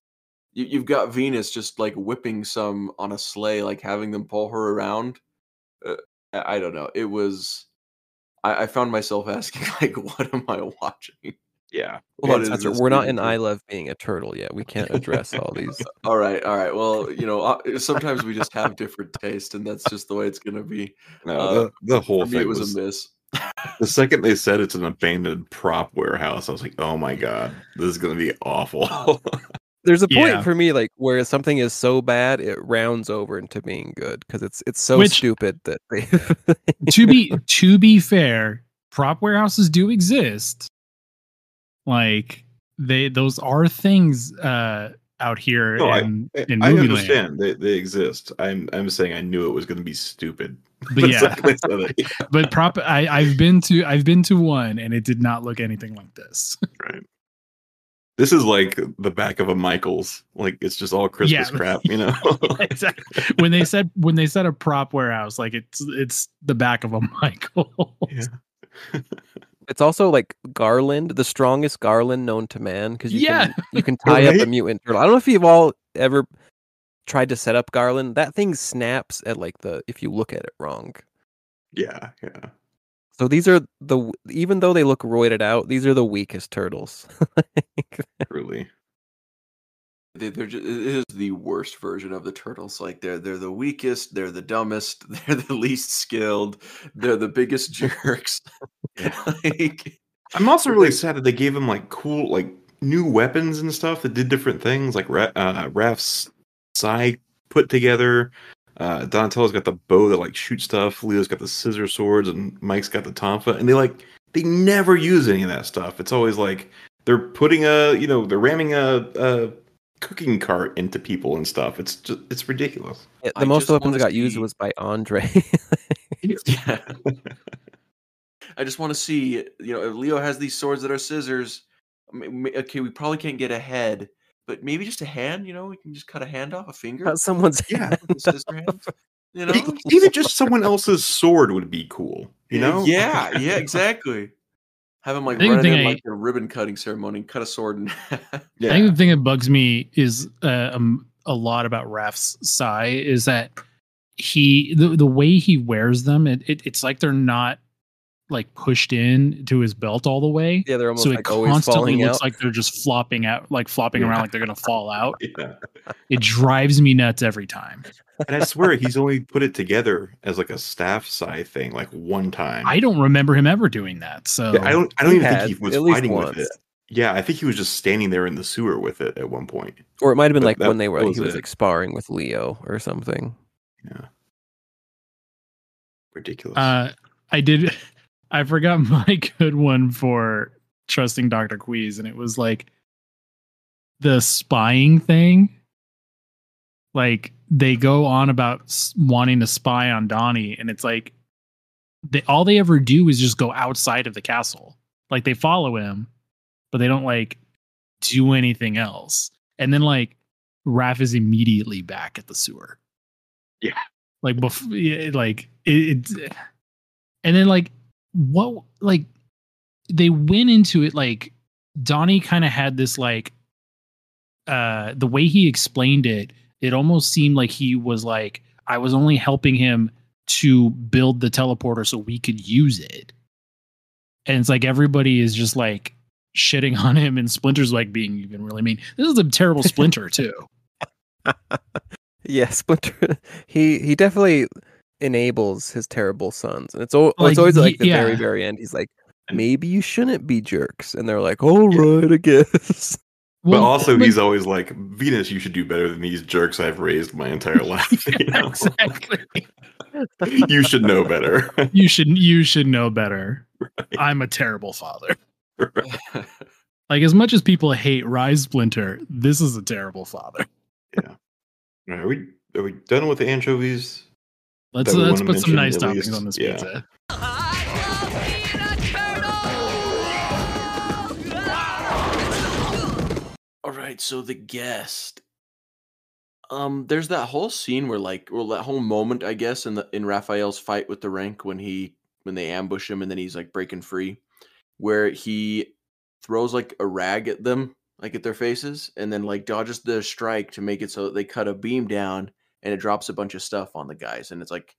you, you've got Venus just like whipping some on a sleigh, like having them pull her around. Uh, I don't know. It was I, I found myself asking like, what am I watching? Yeah, well, yeah we're not in I Love Being a Turtle yet. We can't address all these. all right, all right. Well, you know, sometimes we just have different taste, and that's just the way it's going to be. No, uh, the, the whole thing was, was a miss. The second they said it's an abandoned prop warehouse, I was like, oh my god, this is going to be awful. There's a point yeah. for me, like where something is so bad, it rounds over into being good because it's it's so Which, stupid that they. to be to be fair, prop warehouses do exist. Like they, those are things uh, out here no, in, I, I, in movie I understand land. They, they exist. I'm I'm saying I knew it was going to be stupid. But yeah, yeah. But prop. I, I've been to I've been to one, and it did not look anything like this. Right. This is like the back of a Michaels. Like it's just all Christmas yeah. crap, you know. Exactly. When they said when they said a prop warehouse, like it's it's the back of a Michaels. Yeah. It's also like garland, the strongest garland known to man, because you, yeah. can, you can tie right? up a mutant turtle. I don't know if you've all ever tried to set up garland. That thing snaps at like the if you look at it wrong. Yeah, yeah. So these are the even though they look roided out, these are the weakest turtles. Like, truly, they, they're just, it is the worst version of the turtles. Like they're they're the weakest, they're the dumbest, they're the least skilled, they're the biggest jerks. Like, I'm also really sad that they gave him like cool, like new weapons and stuff that did different things. Like uh, Raph's Psy put together. Uh, Donatello's got the bow that like shoots stuff. Leo's got the scissor swords, and Mike's got the tonfa. And they like they never use any of that stuff. It's always like they're putting a you know they're ramming a, a cooking cart into people and stuff. It's just, it's ridiculous. Yeah, the I most of the ones that got used was by Andre. Yeah. I just want to see, you know, if Leo has these swords that are scissors, okay, we probably can't get a head, but maybe just a hand, you know, we can just cut a hand off, a finger. Cut someone's yeah, hand, hand. You know? Even just someone else's sword would be cool, you know? Yeah, yeah, exactly. Have him like run in I, like a ribbon cutting ceremony and cut a sword. And yeah. I think the thing that bugs me is uh, um, a lot about Raph's Psy is that he the, the way he wears them, it, it it's like they're not like pushed in to his belt all the way. Yeah, they're almost so like it constantly looks out. Like they're just flopping out, like flopping yeah. around, like they're gonna fall out. Yeah. It drives me nuts every time. And I swear he's only put it together as like a staff side thing, like one time. I don't remember him ever doing that. So yeah, I don't. I don't he even had, think he was fighting with it. Yeah, I think he was just standing there in the sewer with it at one point. Or it might have been but like when they were was he was it. like sparring with Leo or something. Yeah, ridiculous. Uh, I did. I forgot my good one for trusting Doctor Quease, and it was like the spying thing. Like they go on about wanting to spy on Donnie, and it's like they all they ever do is just go outside of the castle. Like they follow him, but they don't like do anything else. And then like Raph is immediately back at the sewer. Yeah, like before, like it, it, and then like. What like they went into it like Donnie kind of had this like uh the way he explained it, it almost seemed like he was like, I was only helping him to build the teleporter so we could use it. And it's like everybody is just like shitting on him, and Splinter's like being even really mean. This is a terrible Splinter too. Yeah, Splinter he he definitely enables his terrible sons, and it's, o- like, it's always like the yeah. very very end he's like, maybe you shouldn't be jerks, and they're like, all right, I guess. Well, but also but, he's always like, Venus, you should do better than these jerks I've raised my entire life. Yeah, you know? Exactly. You should know better. you should you should know better. Right. I'm a terrible father. Right. Like as much as people hate Rise Splinter, this is a terrible father. Yeah. Are we are we done with the anchovies? Let's let's put some nice toppings on this yeah. pizza. I love being a turtle! All right, so the guest. Um, there's that whole scene where, like, well, that whole moment, I guess, in the in Raphael's fight with the Rank when he when they ambush him and then he's like breaking free, where he throws like a rag at them, like at their faces, and then like dodges the strike to make it so that they cut a beam down. And it drops a bunch of stuff on the guys. And it's like,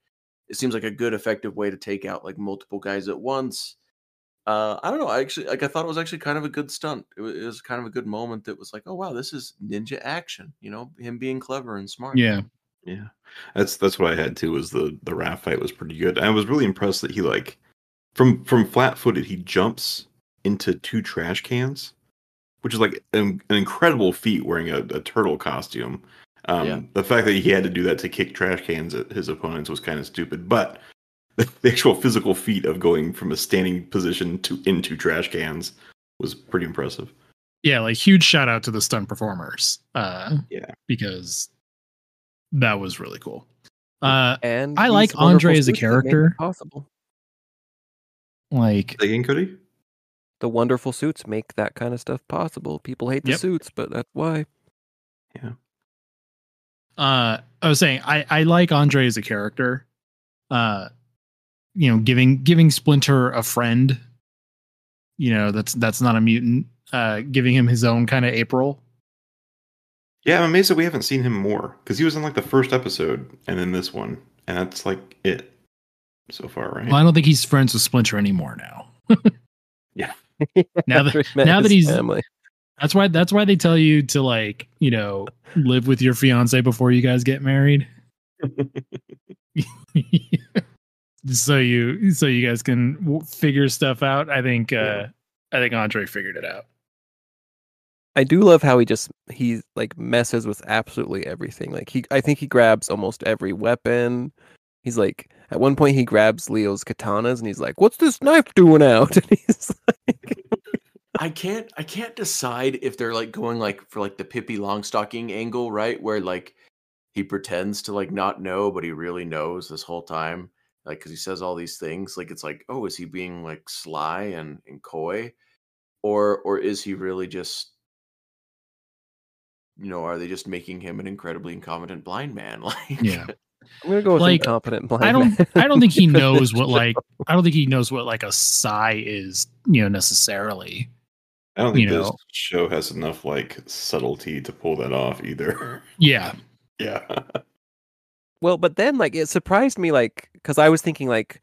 it seems like a good, effective way to take out like multiple guys at once. Uh, I don't know. I actually, like, I thought it was actually kind of a good stunt. It was, it was kind of a good moment that was like, oh, wow, this is ninja action. You know, him being clever and smart. Yeah. Yeah. That's, that's what I had too, was the, the Raph fight was pretty good. I was really impressed that he like, from, from flat footed, he jumps into two trash cans, which is like an, an incredible feat wearing a, a turtle costume. Um, yeah. The fact that he had to do that to kick trash cans at his opponents was kind of stupid, but the actual physical feat of going from a standing position to into trash cans was pretty impressive. Yeah, like huge shout out to the stunt performers. Uh, yeah, because that was really cool. Uh, and I like Andre as a character. Possible. Like again, Cody. The wonderful suits make that kind of stuff possible. People hate the yep. suits, but that's why. Yeah. Uh, I was saying I, I like Andre as a character, uh, you know, giving giving Splinter a friend, you know, that's that's not a mutant, uh, giving him his own kind of April. Yeah, I'm amazed that we haven't seen him more because he was in like the first episode and then this one, and that's like it so far, right? Well, I don't think he's friends with Splinter anymore now. Yeah, now that now that he's family. That's why that's why they tell you to like, you know, live with your fiance before you guys get married. so you so you guys can w- figure stuff out. I think uh, yeah. I think Andre figured it out. I do love how he just he like messes with absolutely everything. Like he I think he grabs almost every weapon. He's like at one point he grabs Leo's katanas and he's like, "What's this knife doing out?" And he's like I can't I can't decide if they're like going like for like the Pippi Longstocking angle, right? Where like he pretends to like not know, but he really knows this whole time. Like, because he says all these things, like it's like, oh, is he being like sly and, and coy? Or or is he really just, you know, are they just making him an incredibly incompetent blind man? Like, yeah. I'm gonna go with like, incompetent blind I don't man. I don't think he knows what like I don't think he knows what like a sigh is, you know, necessarily. I don't think you this know. show has enough like subtlety to pull that off either. Yeah. Yeah. Well, but then, like, it surprised me, like, because I was thinking, like,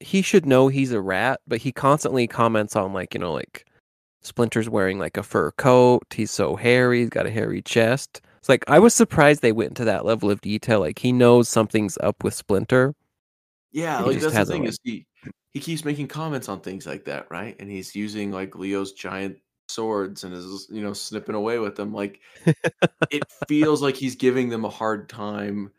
he should know he's a rat, but he constantly comments on, like, you know, like, Splinter's wearing, like, a fur coat, he's so hairy, he's got a hairy chest. It's like, I was surprised they went to that level of detail, like, he knows something's up with Splinter. Yeah, like, that's the thing, like, is he, he keeps making comments on things like that, right? And he's using, like, Leo's giant swords and is, you know, snipping away with them, like, it feels like he's giving them a hard time.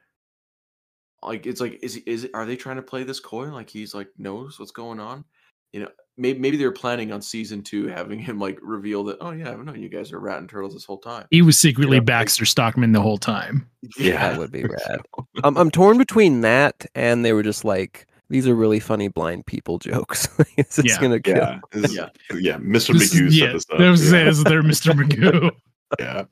Like, it's like, is is are they trying to play this coy? Like, he's like, knows what's going on? You know, maybe maybe they're planning on season two having him like reveal that, oh yeah, I've known you guys are rat and turtles this whole time. He was secretly, you know, Baxter like, Stockman the whole time. Yeah, yeah, that would be rad. I'm I'm torn between that and they were just like, these are really funny blind people jokes. It's yeah. gonna kill. Yeah, this, yeah, yeah. Mister Magoo set this up. That was yeah. Is there Mister Magoo? Yeah.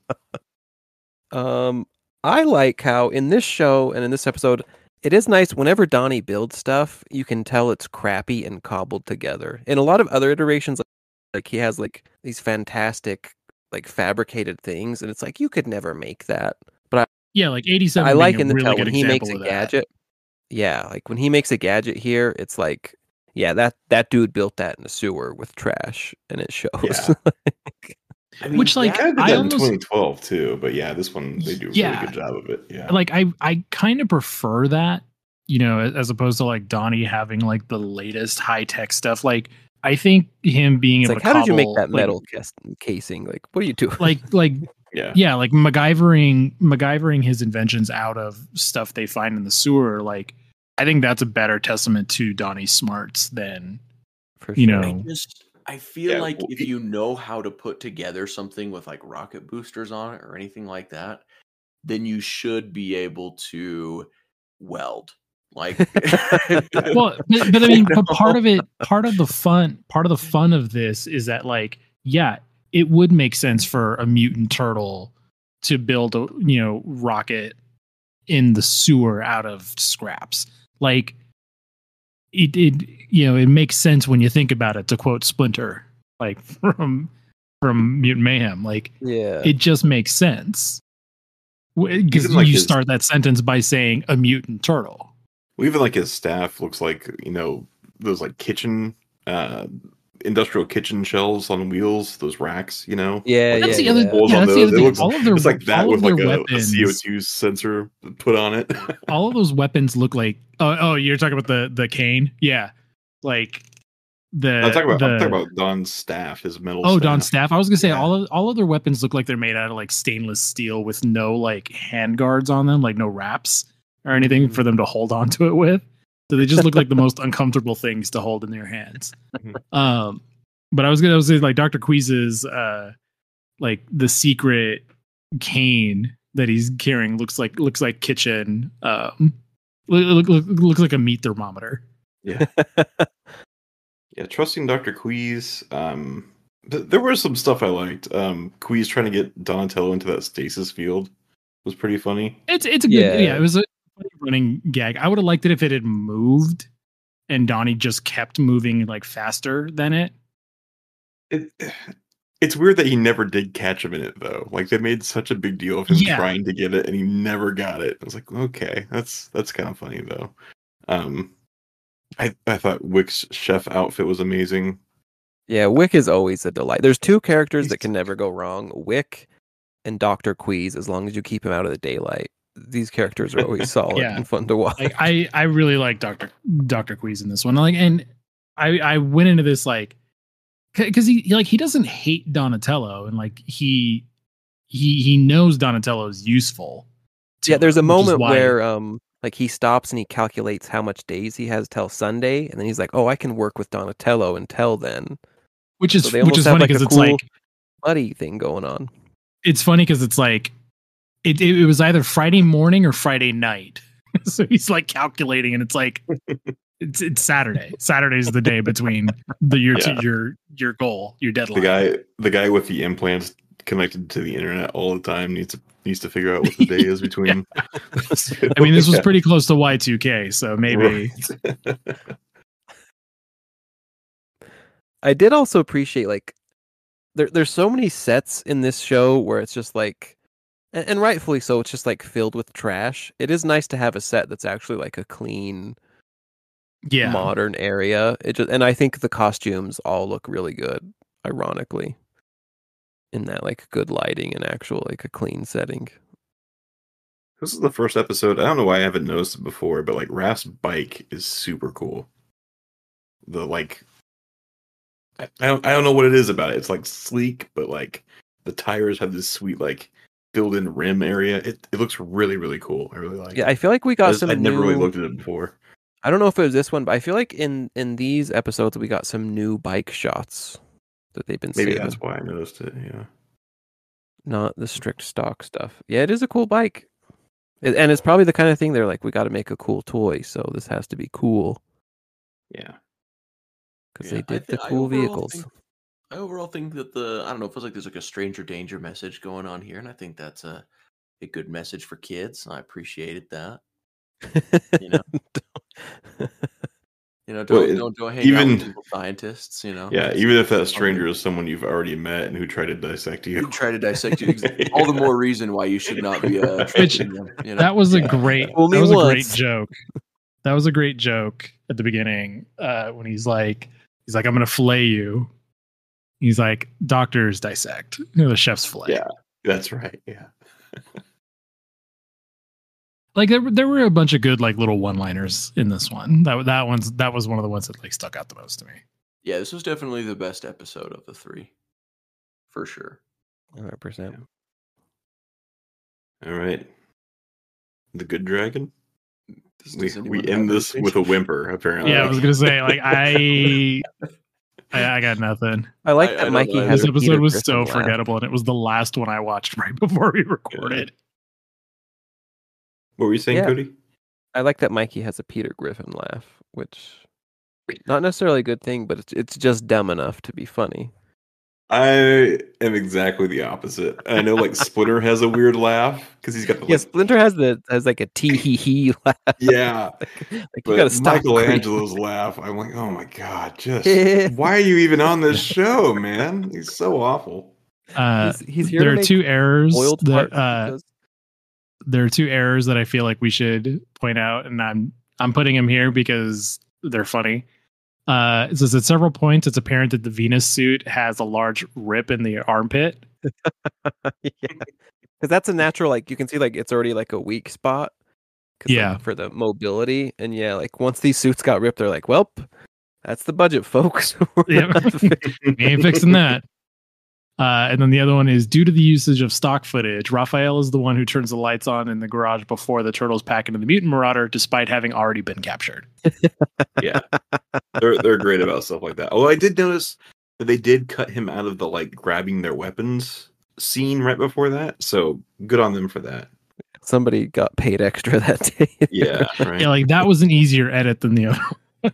Um. I like how in this show and in this episode, it is nice whenever Donnie builds stuff, you can tell it's crappy and cobbled together. In a lot of other iterations, like, like he has like these fantastic, like fabricated things, and it's like you could never make that. But I, yeah, like eighty-seven. I like in the really tell when he makes a gadget. Yeah, like when he makes a gadget here, it's like, yeah, that that dude built that in a sewer with trash, and it shows. Yeah. I mean, which, like, yeah, I did that I in almost, twenty twelve too, but yeah, this one they do a yeah, really good job of it. Yeah, like I, I kind of prefer that, you know, as opposed to like Donnie having like the latest high tech stuff. Like, I think him being it's able like, to how cobble, did you make that like, metal casing? Like, what are you doing? Like, like, yeah, yeah, like MacGyvering, MacGyvering his inventions out of stuff they find in the sewer. Like, I think that's a better testament to Donnie's smarts than, For you sure. know. I feel yeah, like well, if you know how to put together something with like rocket boosters on it or anything like that, then you should be able to weld. Like, well, but, but I mean, but part of it, part of the fun, part of the fun of this is that, like, yeah, it would make sense for a mutant turtle to build a, you know, rocket in the sewer out of scraps, like. It, it, you know, it makes sense when you think about it, to quote Splinter, like from from Mutant Mayhem. Like, yeah, it just makes sense because like you his, start that sentence by saying a mutant turtle. Well, even like his staff looks like, you know, those like kitchen, uh, industrial kitchen shelves on wheels, those racks, you know. Yeah, that's yeah, the other. Yeah, that's the other it looks, all of their, it's like that with like a, a C O two sensor put on it. All of those weapons look like. Oh, oh, you're talking about the, the cane? Yeah. Like the I'm talking about, the, I'm talking about Don's staff, his metal oh, staff. Oh, Don's staff. I was going to say yeah. all of all of their weapons look like they're made out of like stainless steel with no like hand guards on them, like no wraps or anything for them to hold onto it with. So they just look like the most uncomfortable things to hold in their hands. Um, but I was going to say like Doctor Quease's uh, like the secret cane that he's carrying looks like looks like kitchen um Look, look, look, looks like a meat thermometer. Yeah. Yeah, trusting Doctor Quease. Um, th- there was some stuff I liked. Um, Quease trying to get Donatello into that stasis field was pretty funny. It's it's a good, yeah, yeah it was a funny running gag. I would have liked it if it had moved and Donnie just kept moving like faster than it. It It's weird that he never did catch him in it, though. Like, they made such a big deal of him yeah. trying to get it, and he never got it. I was like, okay, that's that's kind of funny, though. Um, I, I thought Wick's chef outfit was amazing. Yeah, Wick is always a delight. There's two characters He's... that can never go wrong, Wick and Doctor Quease, as long as you keep him out of the daylight. These characters are always solid yeah. and fun to watch. Like, I, I really like Doctor Doctor Quease in this one. Like, and I, I went into this, like, because he like he doesn't hate Donatello, and like he he he knows Donatello is useful. Yeah, there's a moment where um like he stops and he calculates how much days he has till Sunday, and then he's like, "Oh, I can work with Donatello until then." Which is so which is funny because like it's cool like buddy thing going on. It's funny because it's like it, it it was either Friday morning or Friday night. So he's like calculating, and it's like it's it's Saturday. Saturday's the day between the your yeah. your your goal, your deadline. The guy the guy with the implants connected to the internet all the time needs to needs to figure out what the day is between. So, I mean, this was pretty close to Y two K, so maybe. Right. I did also appreciate like there there's so many sets in this show where it's just like, and, and rightfully so, it's just like filled with trash. It is nice to have a set that's actually like a clean, yeah, modern area. It just, and I think the costumes all look really good, ironically, in that like good lighting and actual like a clean setting. This is the first episode. I don't know why I haven't noticed it before, but like Raph's bike is super cool. The like. I don't, I don't know what it is about it. It's like sleek, but like the tires have this sweet like filled-in rim area. It it looks really really cool. I really like it. Yeah, I feel like we got I just, some. I never new... really looked at it before. I don't know if it was this one, but I feel like in, in these episodes we got some new bike shots that they've been saving. Maybe that's why I noticed it. Yeah, not the strict stock stuff. Yeah, it is a cool bike, it, and it's probably the kind of thing they're like, we got to make a cool toy, so this has to be cool. Yeah. Because yeah, they did th- the cool I vehicles. Think, I overall think that the, I don't know, it feels like there's like a stranger danger message going on here. And I think that's a, a good message for kids. And I appreciated that. You know, you know don't, well, don't, don't hang even, out with people, scientists, you know. Yeah, even if that stranger is someone you've already met and who tried to dissect you. Who tried to dissect you. Yeah. All the more reason why you should not be a stranger. You know? That was a great, yeah. that was a great joke. That was a great joke at the beginning uh, when he's like, He's like, I'm going to fillet you. He's like, doctors dissect. You know, the chef's fillet. Yeah, that's right. Yeah. Like there, there were a bunch of good, like little one-liners in this one. That that one's that was one of the ones that like stuck out the most to me. Yeah, this was definitely the best episode of the three. For sure. one hundred percent. Yeah. All right. The Good Dragon. We, we end this with a whimper, apparently. Yeah, I was gonna say, like I, I, I got nothing. I like that I, I Mikey has. This episode was so laugh. forgettable, and it was the last one I watched right before we recorded. What were you saying, yeah. Cody? I like that Mikey has a Peter Griffin laugh, which not necessarily a good thing, but it's it's just dumb enough to be funny. I am exactly the opposite. I know, like Splinter has a weird laugh because he's got the. Yeah, like, Splinter has the has like a tee hee hee laugh. Yeah, like, like you gotta stop Michelangelo's creeping. laugh. I'm like, oh my god, just why are you even on this show, man? He's so awful. Uh, he's, he's here there are two errors that uh, there are two errors that I feel like we should point out, and I'm I'm putting them here because they're funny. Uh, it says at several points, it's apparent that the Venus suit has a large rip in the armpit. Yeah, because that's a natural, like you can see, like it's already like a weak spot. Yeah, like, for the mobility, and yeah, like once these suits got ripped, they're like, "Welp, that's the budget, folks." Yeah, ain't fixing that. Uh, and then the other one is due to the usage of stock footage, Raphael is the one who turns the lights on in the garage before the turtles pack into the Mutant Marauder, despite having already been captured. Yeah, they're they're great about stuff like that. Although I did notice that they did cut him out of the like grabbing their weapons scene right before that, so good on them for that. Somebody got paid extra that day. Yeah, right. Yeah, like that was an easier edit than the other one.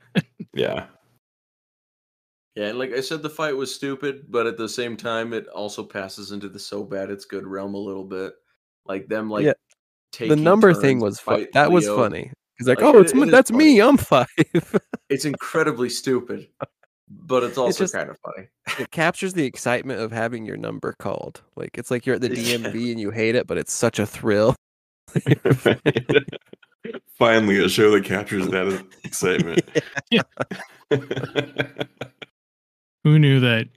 Yeah. Yeah, and like I said, the fight was stupid, but at the same time, it also passes into the so bad it's good realm a little bit. Like them, like yeah. taking the number thing was fun. That Leo. was funny. He's like, like "Oh, it, it's it that's funny. me. I'm five." It's incredibly stupid, but it's also it's just, kind of funny. It captures the excitement of having your number called. Like it's like you're at the D M V and you hate it, but it's such a thrill. Finally, a show that captures that excitement. Yeah. Who knew that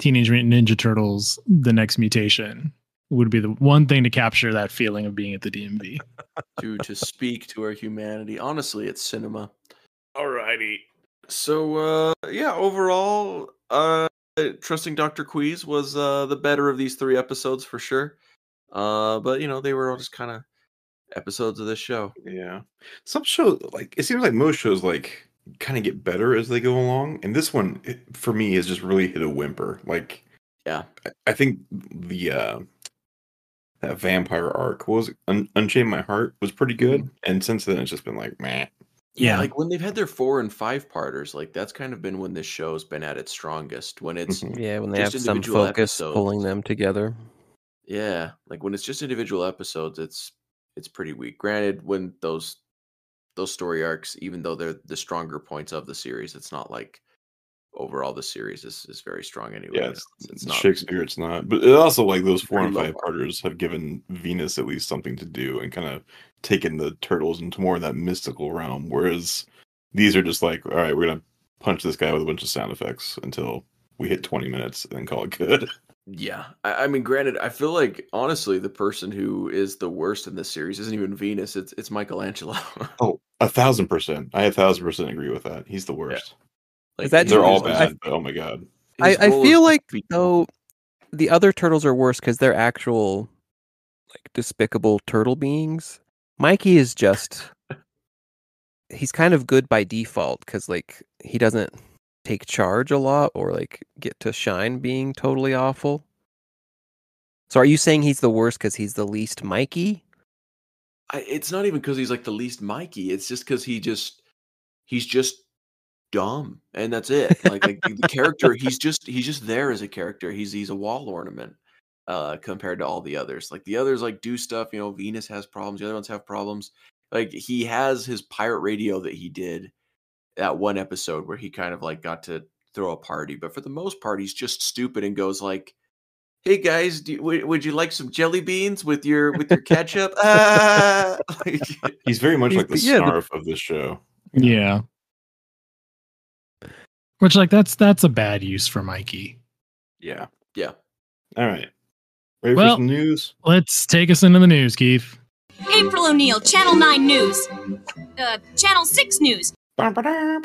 Teenage Mutant Ninja Turtles, The Next Mutation, would be the one thing to capture that feeling of being at the D M V? to to speak to our humanity. Honestly, it's cinema. Alrighty. So, uh, yeah, overall, uh, trusting Doctor Quease was uh, the better of these three episodes for sure. Uh, but, you know, they were all just kind of episodes of this show. Yeah. Some shows, like, it seems like most shows, like, kind of get better as they go along. And this one, it, for me, has just really hit a whimper. Like, yeah, I, I think the uh, that vampire arc, what was it? Un- Unchain My Heart was pretty good. Mm-hmm. And since then, it's just been like, meh. Yeah, like when they've had their four and five parters, like that's kind of been when this show's been at its strongest. When it's yeah, when they have some focus episodes. Pulling them together. Yeah, like when it's just individual episodes, it's it's pretty weak. Granted, when those those story arcs, even though they're the stronger points of the series, it's not like overall the series is, is very strong anyway. Yeah, it's, it's, it's not Shakespeare. It's not, but it also like those four and five parters have given Venus at least something to do and kind of taken the turtles into more of that mystical realm. Whereas these are just like, all right, we're gonna punch this guy with a bunch of sound effects until we hit twenty minutes and then call it good. Yeah, I, I mean, granted, I feel like honestly, the person who is the worst in this series isn't even Venus. It's it's Michelangelo. Oh, a thousand percent. I a thousand percent agree with that. He's the worst. Yeah. Like, that they're all bad. I, oh my god! I, I feel like though the other turtles are worse because they're actual like despicable turtle beings. Mikey is just he's kind of good by default because like he doesn't take charge a lot or like get to shine being totally awful. So are you saying he's the worst because he's the least Mikey? I, it's not even because he's like the least Mikey. It's just because he just he's just. dumb, and that's it. Like, like the character, he's just he's just there as a character. He's he's a wall ornament uh, compared to all the others. Like the others, like do stuff. You know, Venus has problems. The other ones have problems. Like he has his pirate radio that he did that one episode where he kind of like got to throw a party. But for the most part, he's just stupid and goes like, "Hey guys, do you, w- would you like some jelly beans with your with your ketchup?" Ah! Like, he's very much like the yeah, Snarf the- of this show. Yeah. Which, like, that's that's a bad use for Mikey. Yeah. Yeah. All right. Ready well, for some news? Let's take us into the news, Keith. April O'Neil, Channel nine News. Uh, Channel six News. Cody,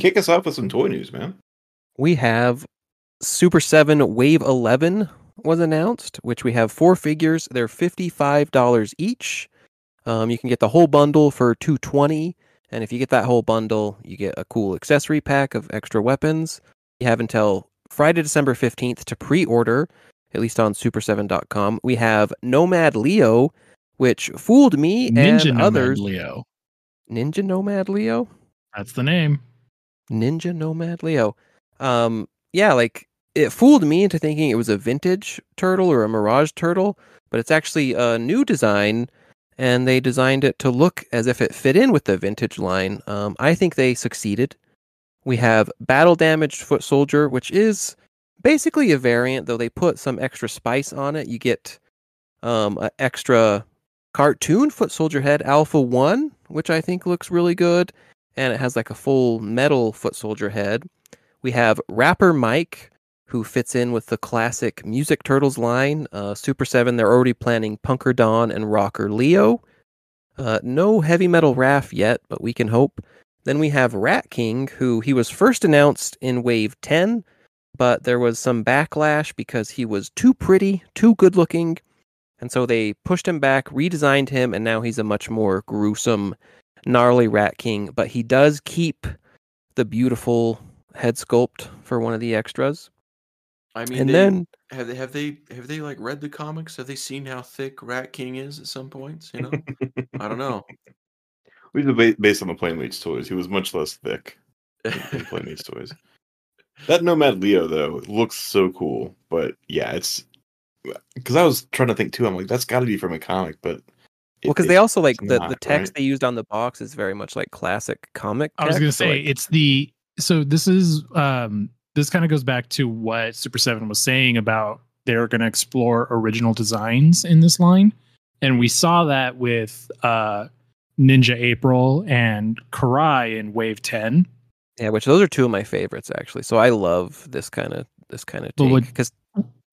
kick us off with some toy news, man. We have Super seven Wave eleven was announced, which we have four figures. They're fifty-five dollars each. Um, you can get the whole bundle for two hundred twenty dollars, and if you get that whole bundle, you get a cool accessory pack of extra weapons. You have until Friday, December fifteenth to pre-order, at least on super seven dot com. We have Nomad Leo, which fooled me Ninja and Nomad others. Leo. Ninja Nomad Leo? That's the name. Ninja Nomad Leo. Um, yeah, like, it fooled me into thinking it was a vintage turtle or a Mirage turtle, but it's actually a new design. And they designed it to look as if it fit in with the vintage line. Um, I think they succeeded. We have Battle Damaged Foot Soldier, which is basically a variant, though they put some extra spice on it. You get um, an extra cartoon Foot Soldier head, Alpha one, which I think looks really good. And it has like a full metal Foot Soldier head. We have Rapper Mike, who fits in with the classic Music Turtles line. Uh, Super seven, they're already planning Punker Don and Rocker Leo. Uh, no Heavy Metal Raph yet, but we can hope. Then we have Rat King, who he was first announced in Wave ten, but there was some backlash because he was too pretty, too good-looking, and so they pushed him back, redesigned him, and now he's a much more gruesome, gnarly Rat King, but he does keep the beautiful head sculpt for one of the extras. I mean, and they, then have they have they have they like read the comics? Have they seen how thick Rat King is at some points? You know, I don't know. We debate based on the Plainmates toys. He was much less thick than Plainmates toys. That Nomad Leo though looks so cool, but yeah, it's because I was trying to think too. I'm like, that's got to be from a comic, but it, well, because they also like the, not, the text right? they used on the box is very much like classic comic. I was text, gonna say like, it's the so this is. um This kind of goes back to what Super seven was saying about they're going to explore original designs in this line. And we saw that with uh, Ninja April and Karai in Wave ten. Yeah, which those are two of my favorites, actually. So I love this kind of this kind of take. What,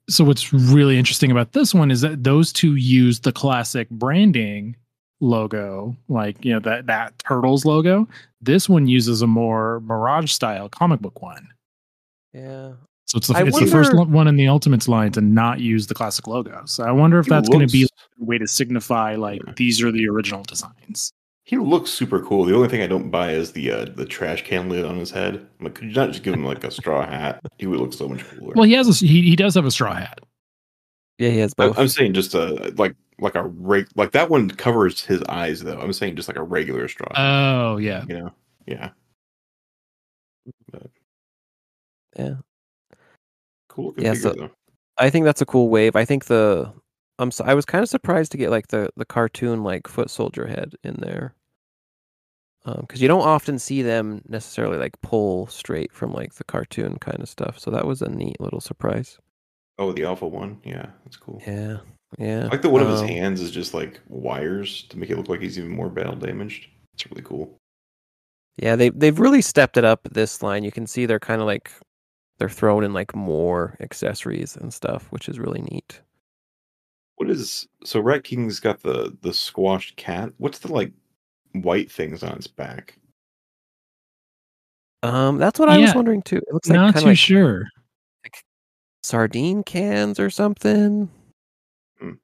so what's really interesting about this one is that those two use the classic branding logo, like, you know, that, that Turtles logo. This one uses a more Mirage style comic book one. Yeah. So it's the, it's wonder, the first one in the Ultimates line to not use the classic logo. So I wonder if that's going to be a way to signify, like, these are the original designs. He looks super cool. The only thing I don't buy is the uh, the trash can lid on his head. I'm like, could you not just give him like a straw hat? He would look so much cooler. Well, he has a, he he does have a straw hat. Yeah, he has both. I'm saying just a like like a reg like that one covers his eyes though. I'm saying just like a regular straw hat. Oh yeah, you know, yeah, but. Yeah, cool. Yeah, figure, so though. I think that's a cool wave. I think the I'm so, I was kind of surprised to get like the the cartoon like foot soldier head in there. Um, because you don't often see them necessarily like pull straight from like the cartoon kind of stuff. So that was a neat little surprise. Oh, the alpha one? Yeah, that's cool. Yeah, yeah. I like the one um, of his hands is just like wires to make it look like he's even more battle damaged. It's really cool. Yeah, they they've really stepped it up this line. You can see they're kind of like they're throwing in like more accessories and stuff, which is really neat. What is so? Rat King's got the the squashed cat. What's the like? White things on its back. Um, that's what I yeah. was wondering too. It looks like not too like, sure, like sardine cans or something. Mm.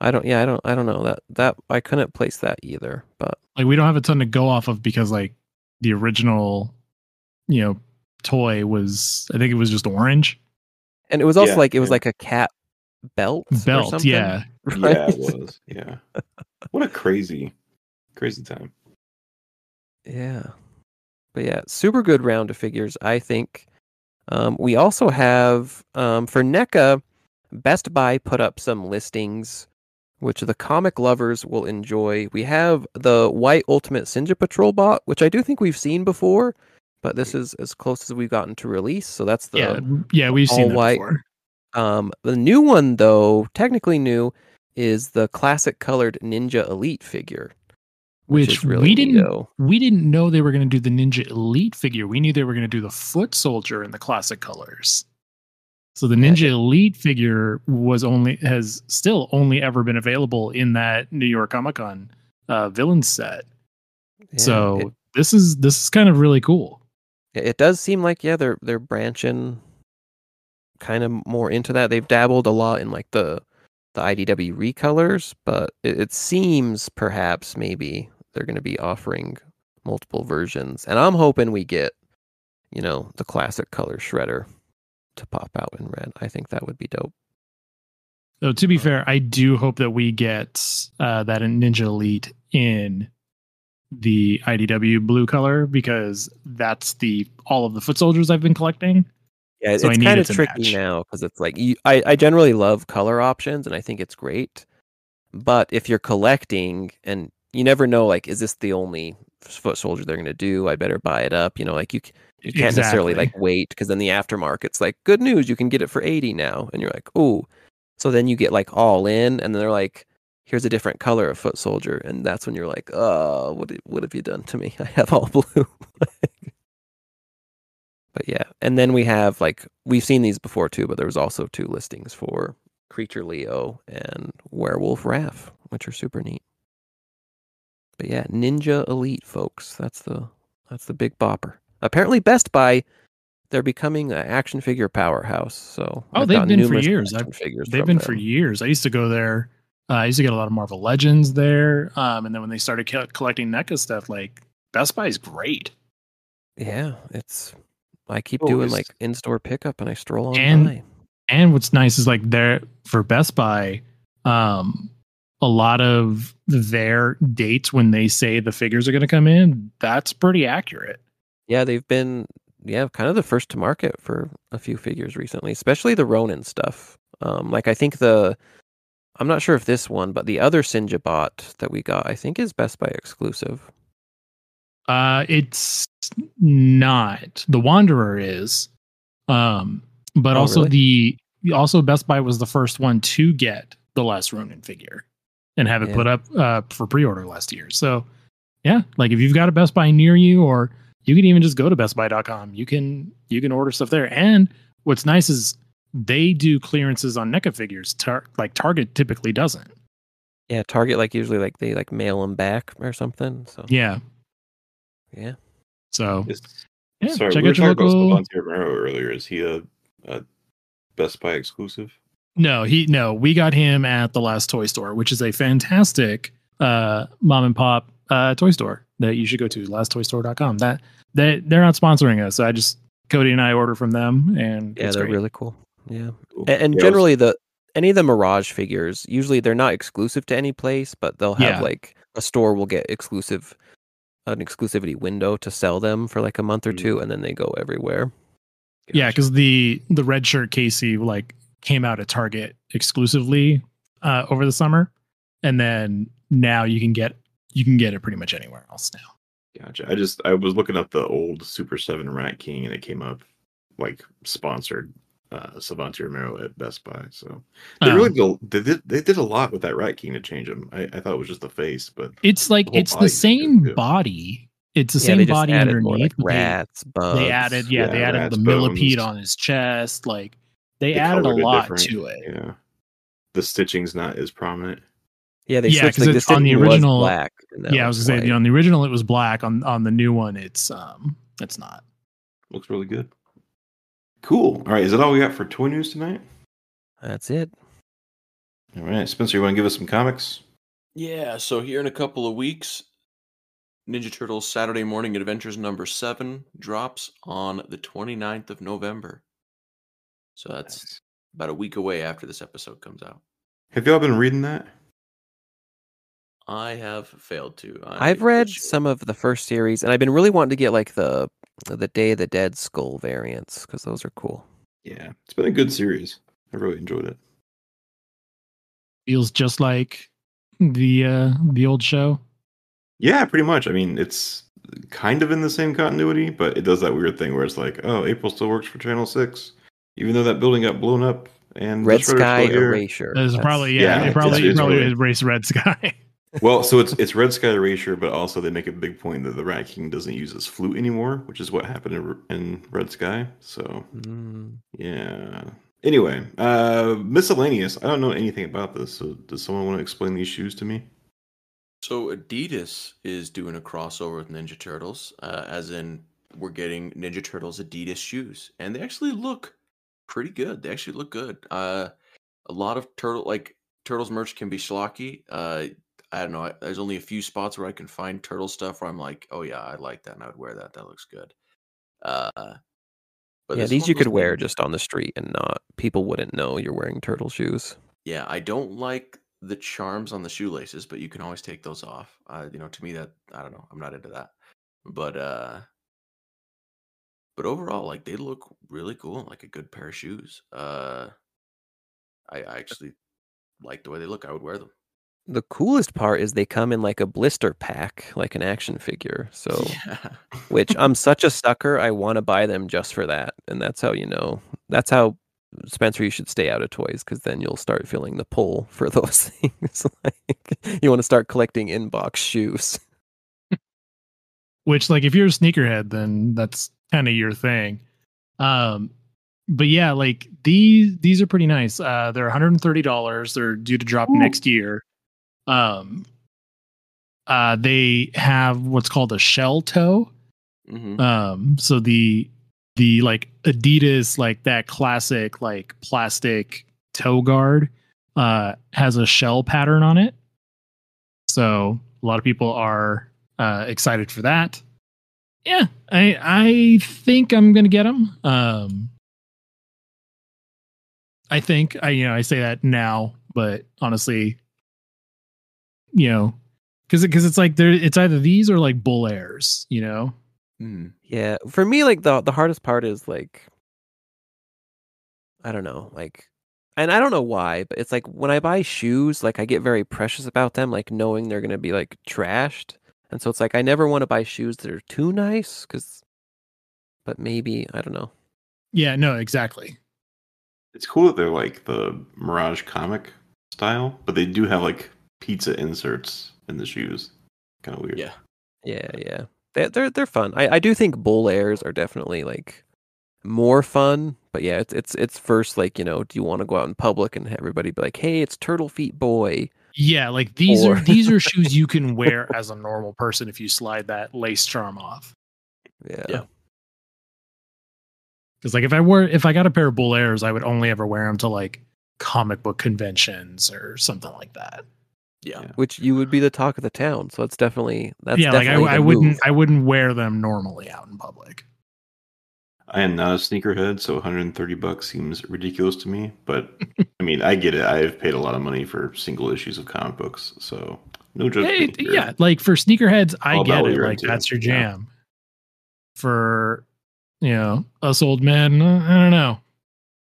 I don't. Yeah, I don't. I don't know that. That I couldn't place that either. But like, we don't have a ton to go off of because like the original, you know, toy was. I think it was just orange, and it was also yeah, like it was yeah. like a cat belt. Belt. Or something, yeah. Right? Yeah, it was. Yeah. What a crazy. Crazy time. Yeah. But yeah, super good round of figures, I think. Um, we also have, um, for NECA, Best Buy put up some listings, which the comic lovers will enjoy. We have the White Ultimate Ninja Patrol bot, which I do think we've seen before, but this is as close as we've gotten to release. So that's the yeah, yeah we've all seen that white. Before. Um, the new one, though, technically new, is the classic colored Ninja Elite figure. Which, Which really we didn't Leo. we didn't know they were going to do the Ninja Elite figure. We knew they were going to do the foot soldier in the classic colors. So the Ninja yeah. Elite figure was only has still only ever been available in that New York Comic Con uh, villain set. Yeah, so it, this is this is kind of really cool. It does seem like yeah they're they're branching kind of more into that. They've dabbled a lot in like the the I D W recolors, but it, it seems perhaps maybe. They're going to be offering multiple versions, and I'm hoping we get, you know, the classic color shredder to pop out in red. I think that would be dope. So to be fair, I do hope that we get uh, that Ninja Elite in the I D W blue color because that's the all of the foot soldiers I've been collecting. Yeah, so it's kind of it tricky match. now because it's like you, I I generally love color options and I think it's great, but if you're collecting and you never know, like, is this the only foot soldier they're going to do? I better buy it up. You know, like, you, you can't exactly. necessarily, like, wait, because then the aftermarket's like, good news, you can get it for eighty now. And you're like, ooh. So then you get, like, all in, and then they're like, here's a different color of foot soldier. And that's when you're like, oh, what, what have you done to me? I have all blue. But, yeah. And then we have, like, we've seen these before, too, but there was also two listings for Creature Leo and Werewolf Raph, which are super neat. But yeah, Ninja Elite, folks. That's the that's the big bopper. Apparently, Best Buy, they're becoming an action figure powerhouse. So oh, I've they've been for years. I've, they've been them. for years. I used to go there. Uh, I used to get a lot of Marvel Legends there. Um, and then when they started co- collecting NECA stuff, like Best Buy is great. Yeah, it's. I keep oh, doing like in-store pickup, and I stroll online. And, and what's nice is like there for Best Buy. Um, A lot of their dates when they say the figures are going to come in, that's pretty accurate. Yeah, they've been yeah kind of the first to market for a few figures recently, especially the Ronin stuff. Um, like I think the I'm not sure if this one, but the other Sinja bot that we got, I think is Best Buy exclusive. Uh, it's not. The Wanderer is, um, but oh, also really? the also Best Buy was the first one to get the last Ronin figure. And have it yeah. put up uh, for pre-order last year. So, yeah, like if you've got a Best Buy near you, or you can even just go to best buy dot com. You can you can order stuff there. And what's nice is they do clearances on NECA figures. Tar- like Target typically doesn't. Yeah, Target like usually like they like mail them back or something. So yeah, yeah. So yeah, sorry, check we were out talking your local... about Savanti Romero earlier. Is he a a Best Buy exclusive? No, he no. We got him at the Last Toy Store, which is a fantastic uh, mom and pop uh, toy store that you should go to. last toy store dot com. That they they're not sponsoring us. I just Cody and I order from them, and yeah, they're great. Really cool. Yeah, cool. and, and yeah, generally the any of the Mirage figures, usually they're not exclusive to any place, but they'll have yeah. like a store will get exclusive an exclusivity window to sell them for like a month or mm-hmm. two, and then they go everywhere. Gotcha. Yeah, because the the red shirt Casey like came out at Target exclusively uh, over the summer, and then now you can get you can get it pretty much anywhere else now. Gotcha. I just I was looking up the old Super Seven Rat King, and it came up like sponsored uh, Savanti Romero at Best Buy. So they um, really did, they, they did a lot with that Rat King to change him. I, I thought it was just the face, but it's like the it's the same body. It's the yeah, same body underneath. Like rats, bugs. They added, yeah, yeah they added rats, the millipede bones. On his chest. Like they the added a lot to it. Yeah, the stitching's not as prominent. Yeah, they yeah, because like, on the original, black. Yeah, I was gonna white. say on the original it was black. On on the new one, it's um, it's not. Looks really good. Cool. All right, is that all we got for toy news tonight? That's it. All right, Spencer, you want to give us some comics? Yeah. So here in a couple of weeks, Ninja Turtles Saturday Morning Adventures number seven drops on the twenty-ninth of November. So that's nice. About a week away after this episode comes out. Have y'all been reading that? I have failed to. I I've read sure. some of the first series, and I've been really wanting to get like the the Day of the Dead Skull variants, because those are cool. Yeah, it's been a good series. I really enjoyed it. Feels just like the uh, the old show. Yeah, pretty much. I mean, it's kind of in the same continuity, but it does that weird thing where it's like, oh, April still works for Channel six, even though that building got blown up and Red Sky Erasure. That's probably yeah, yeah, they probably it's, probably it's erased Red Sky. Well, so it's it's Red Sky Erasure, but also they make a big point that the Rat King doesn't use his flute anymore, which is what happened in, in Red Sky. So mm. yeah. Anyway, uh, miscellaneous. I don't know anything about this. So does someone want to explain these shoes to me? So Adidas is doing a crossover with Ninja Turtles, uh, as in we're getting Ninja Turtles Adidas shoes, and they actually look pretty good. They actually look good. Uh, a lot of turtle like Turtles merch can be schlocky. Uh, I don't know. I, there's only a few spots where I can find turtle stuff where I'm like, oh yeah, I like that, and I would wear that. That looks good. Uh, but yeah, these you could wear just on the street, and not people wouldn't know you're wearing turtle shoes. Yeah, I don't like the charms on the shoelaces, but you can always take those off. Uh, you know, to me that I don't know, I'm not into that. But uh, but overall, like they look really cool, like a good pair of shoes. Uh, I, I actually like the way they look. I would wear them. The coolest part is they come in like a blister pack, like an action figure. So, yeah. Which I'm such a sucker. I want to buy them just for that, and that's how you know. That's how. Spencer, you should stay out of toys, because then you'll start feeling the pull for those things. Like you want to start collecting inbox shoes. Which, like, if you're a sneakerhead, then that's kind of your thing. Um, but yeah, like these these are pretty nice. Uh, they're one hundred thirty dollars. They're due to drop Ooh. next year. Um, uh, they have what's called a shell toe. Mm-hmm. Um, so the The like Adidas, like that classic like plastic toe guard, uh, has a shell pattern on it. So a lot of people are uh, excited for that. Yeah, I I think I'm gonna get them. Um, I think I you know I say that now, but honestly, you know, because because it's like there it's either these or like Bull Airs, you know. Mm. Yeah, for me, like the the hardest part is like I don't know, like, and I don't know why, but it's like when I buy shoes, like I get very precious about them, like knowing they're gonna be like trashed, and so it's like I never want to buy shoes that are too nice, because, but maybe I don't know. Yeah, no, exactly. It's cool that they're like the Mirage comic style, but they do have like pizza inserts in the shoes. Kind of weird. Yeah, yeah, yeah. They're they're fun. I, I do think Bull Airs are definitely like more fun, but yeah, it's it's it's first like, you know, do you want to go out in public and have everybody be like, hey, it's Turtle Feet Boy? Yeah, like these or... are these are shoes you can wear as a normal person if you slide that lace charm off. Yeah, yeah. Because like if I wore, if I got a pair of Bull Airs, I would only ever wear them to like comic book conventions or something like that. Yeah. yeah. Which you would be the talk of the town. So that's definitely, that's yeah, definitely like I, I wouldn't, I wouldn't wear them normally out in public. I am not a sneakerhead, so one hundred thirty bucks seems ridiculous to me. But I mean, I get it. I've paid a lot of money for single issues of comic books, so no judgment. Hey, yeah, like for sneakerheads, I All get it. Like into. That's your jam. Yeah. For you know us old men, I don't know.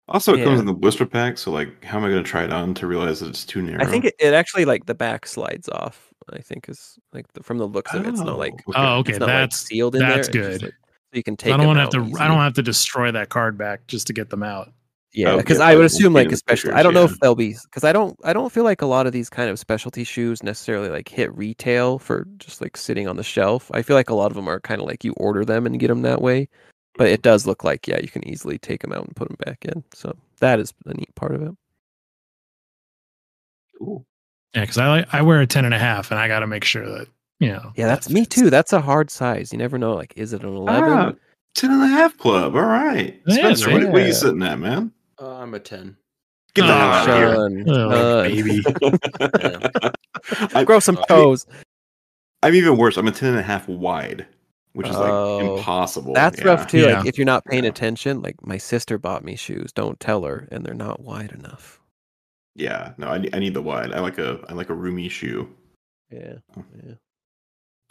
Also, it yeah. comes in the blister pack, so like, how am I going to try it on to realize that it's too narrow? I think it, it actually like the back slides off. I think is like the, from the looks oh. of it, it's not like okay. oh okay, not, that's like, sealed in that's there. That's good. So you can take. I don't want to have to. Easily. I don't have to destroy that card back just to get them out. Yeah, because okay, I would assume, like, especially. Pictures, I don't yeah. know if they'll be because I don't. I don't feel like a lot of these kind of specialty shoes necessarily like hit retail for just like sitting on the shelf. I feel like a lot of them are kind of like you order them and get them that way. But it does look like yeah, you can easily take them out and put them back in. So that is the neat part of it. Cool. Yeah, because I like I wear a ten and a half, and I got to make sure that. Yeah, yeah, that's me too. That's a hard size. You never know. Like, is it an eleven? Ah, ten and a half club. All right, Spencer, yeah, yeah. What, what are you sitting at, man? Uh, I'm a ten. Get oh, the hell out of here, oh, baby. I, Grow some toes. I, I'm even worse. I'm a ten and a half wide, which is like oh, impossible. That's yeah. rough too. Yeah. Like, if you're not paying yeah. attention, like my sister bought me shoes. Don't tell her, and they're not wide enough. Yeah, no, I, I need the wide. I like a I like a roomy shoe. Yeah, yeah.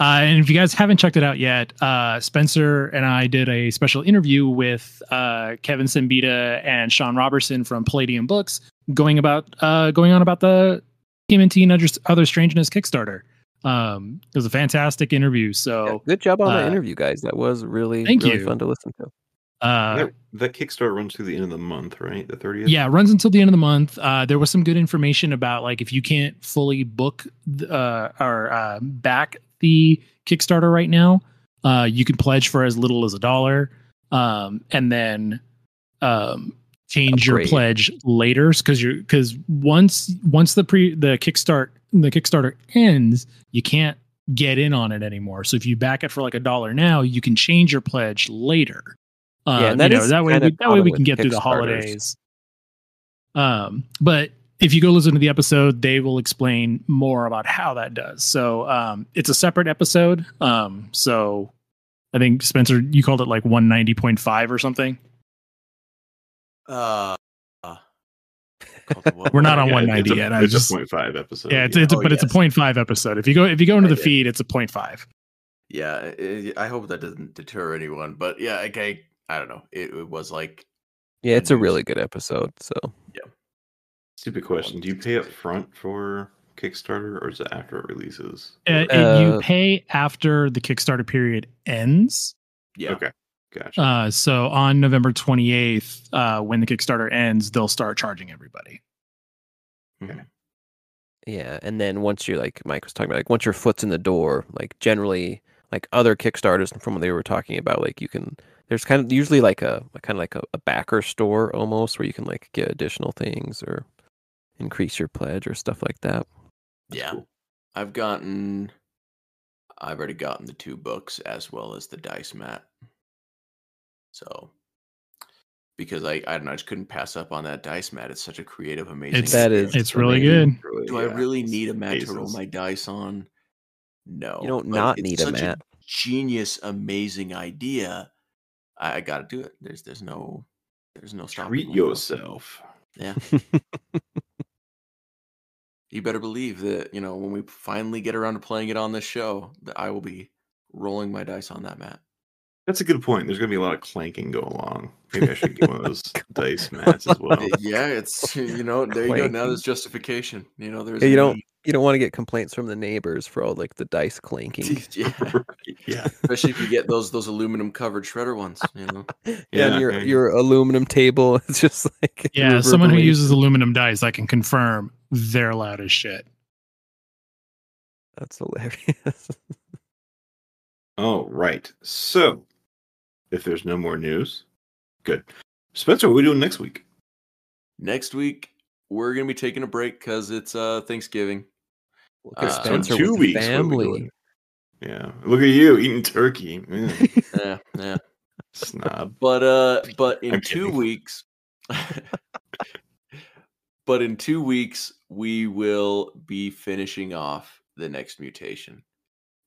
Uh, and if you guys haven't checked it out yet, uh, Spencer and I did a special interview with uh, Kevin Simbita and Sean Robertson from Palladium Books, going about uh, going on about the T M N T and Other Strangeness Kickstarter. Um, it was a fantastic interview. So yeah, good job on uh, the interview, guys. That was really thank really you. Fun to listen to. Uh, that, that Kickstarter runs through the end of the month, right? The thirtieth? Yeah, it runs until the end of the month. Uh, there was some good information about like if you can't fully book uh, or uh, back the Kickstarter right now, uh, you can pledge for as little as a dollar um, and then um, change Upgrade. your pledge later because you're because once once the pre the Kickstart the Kickstarter ends, you can't get in on it anymore. So if you back it for like a dollar now, you can change your pledge later. Um, yeah, that, you know, that way we, that way we can get through the holidays. Um, but if you go listen to the episode, they will explain more about how that does. So um, it's a separate episode. Um, so I think Spencer, you called it like one ninety point five or something. Uh, uh we're not on yeah, one ninety a, yet. I it's just, a point five episode. Yeah, it's, yeah. it's a, oh, but yes. it's a point five episode. If you go if you go into I the did. feed, it's a point five. Yeah, it, I hope that doesn't deter anyone. But yeah, okay, I don't know. It, it was like yeah, it's a really good episode. So yeah. Stupid question. Do you pay up front for Kickstarter or is it after it releases? Uh, uh, you pay after the Kickstarter period ends. Yeah. Okay. Gotcha. Uh, so on November twenty-eighth, uh, when the Kickstarter ends, they'll start charging everybody. Okay. Yeah. And then once you're like, Mike was talking about, like once your foot's in the door, like generally like other Kickstarters from what they were talking about, like you can, there's kind of usually like a, kind of like a, a backer store almost where you can like get additional things or increase your pledge or stuff like that. That's yeah. Cool. I've gotten, I've already gotten the two books as well as the dice mat. So, because I, I don't know, I just couldn't pass up on that dice mat. It's such a creative, amazing. It's, that is, it's really good. Do yeah, I really need a mat amazing. to roll my dice on? No. You don't but not need a mat. A genius, amazing idea. I, I got to do it. There's, there's no, there's no stopping. Treat yourself. Yeah. You better believe that, you know, when we finally get around to playing it on this show, that I will be rolling my dice on that mat. That's a good point. There's going to be a lot of clanking going along. Maybe I should get one of those dice mats as well. Yeah, it's, you know, there you go. Now there's justification. You know, there's yeah, you don't need. You don't want to get complaints from the neighbors for all like the dice clanking. Yeah. Yeah. Especially if you get those those aluminum covered shredder ones, you know. Yeah, yeah your yeah. your aluminum table is just like yeah, someone who uses aluminum dice, I can confirm they're loud as shit. That's hilarious. All right. So, if there's no more news, good. Spencer, what are we doing next week? Next week, we're going to be taking a break because it's uh, Thanksgiving. Look at uh, Spencer two with weeks, family. We yeah. Look at you eating turkey. Yeah. Yeah, yeah. Snob. But uh, but in I'm two kidding. weeks, but in two weeks we will be finishing off the next mutation.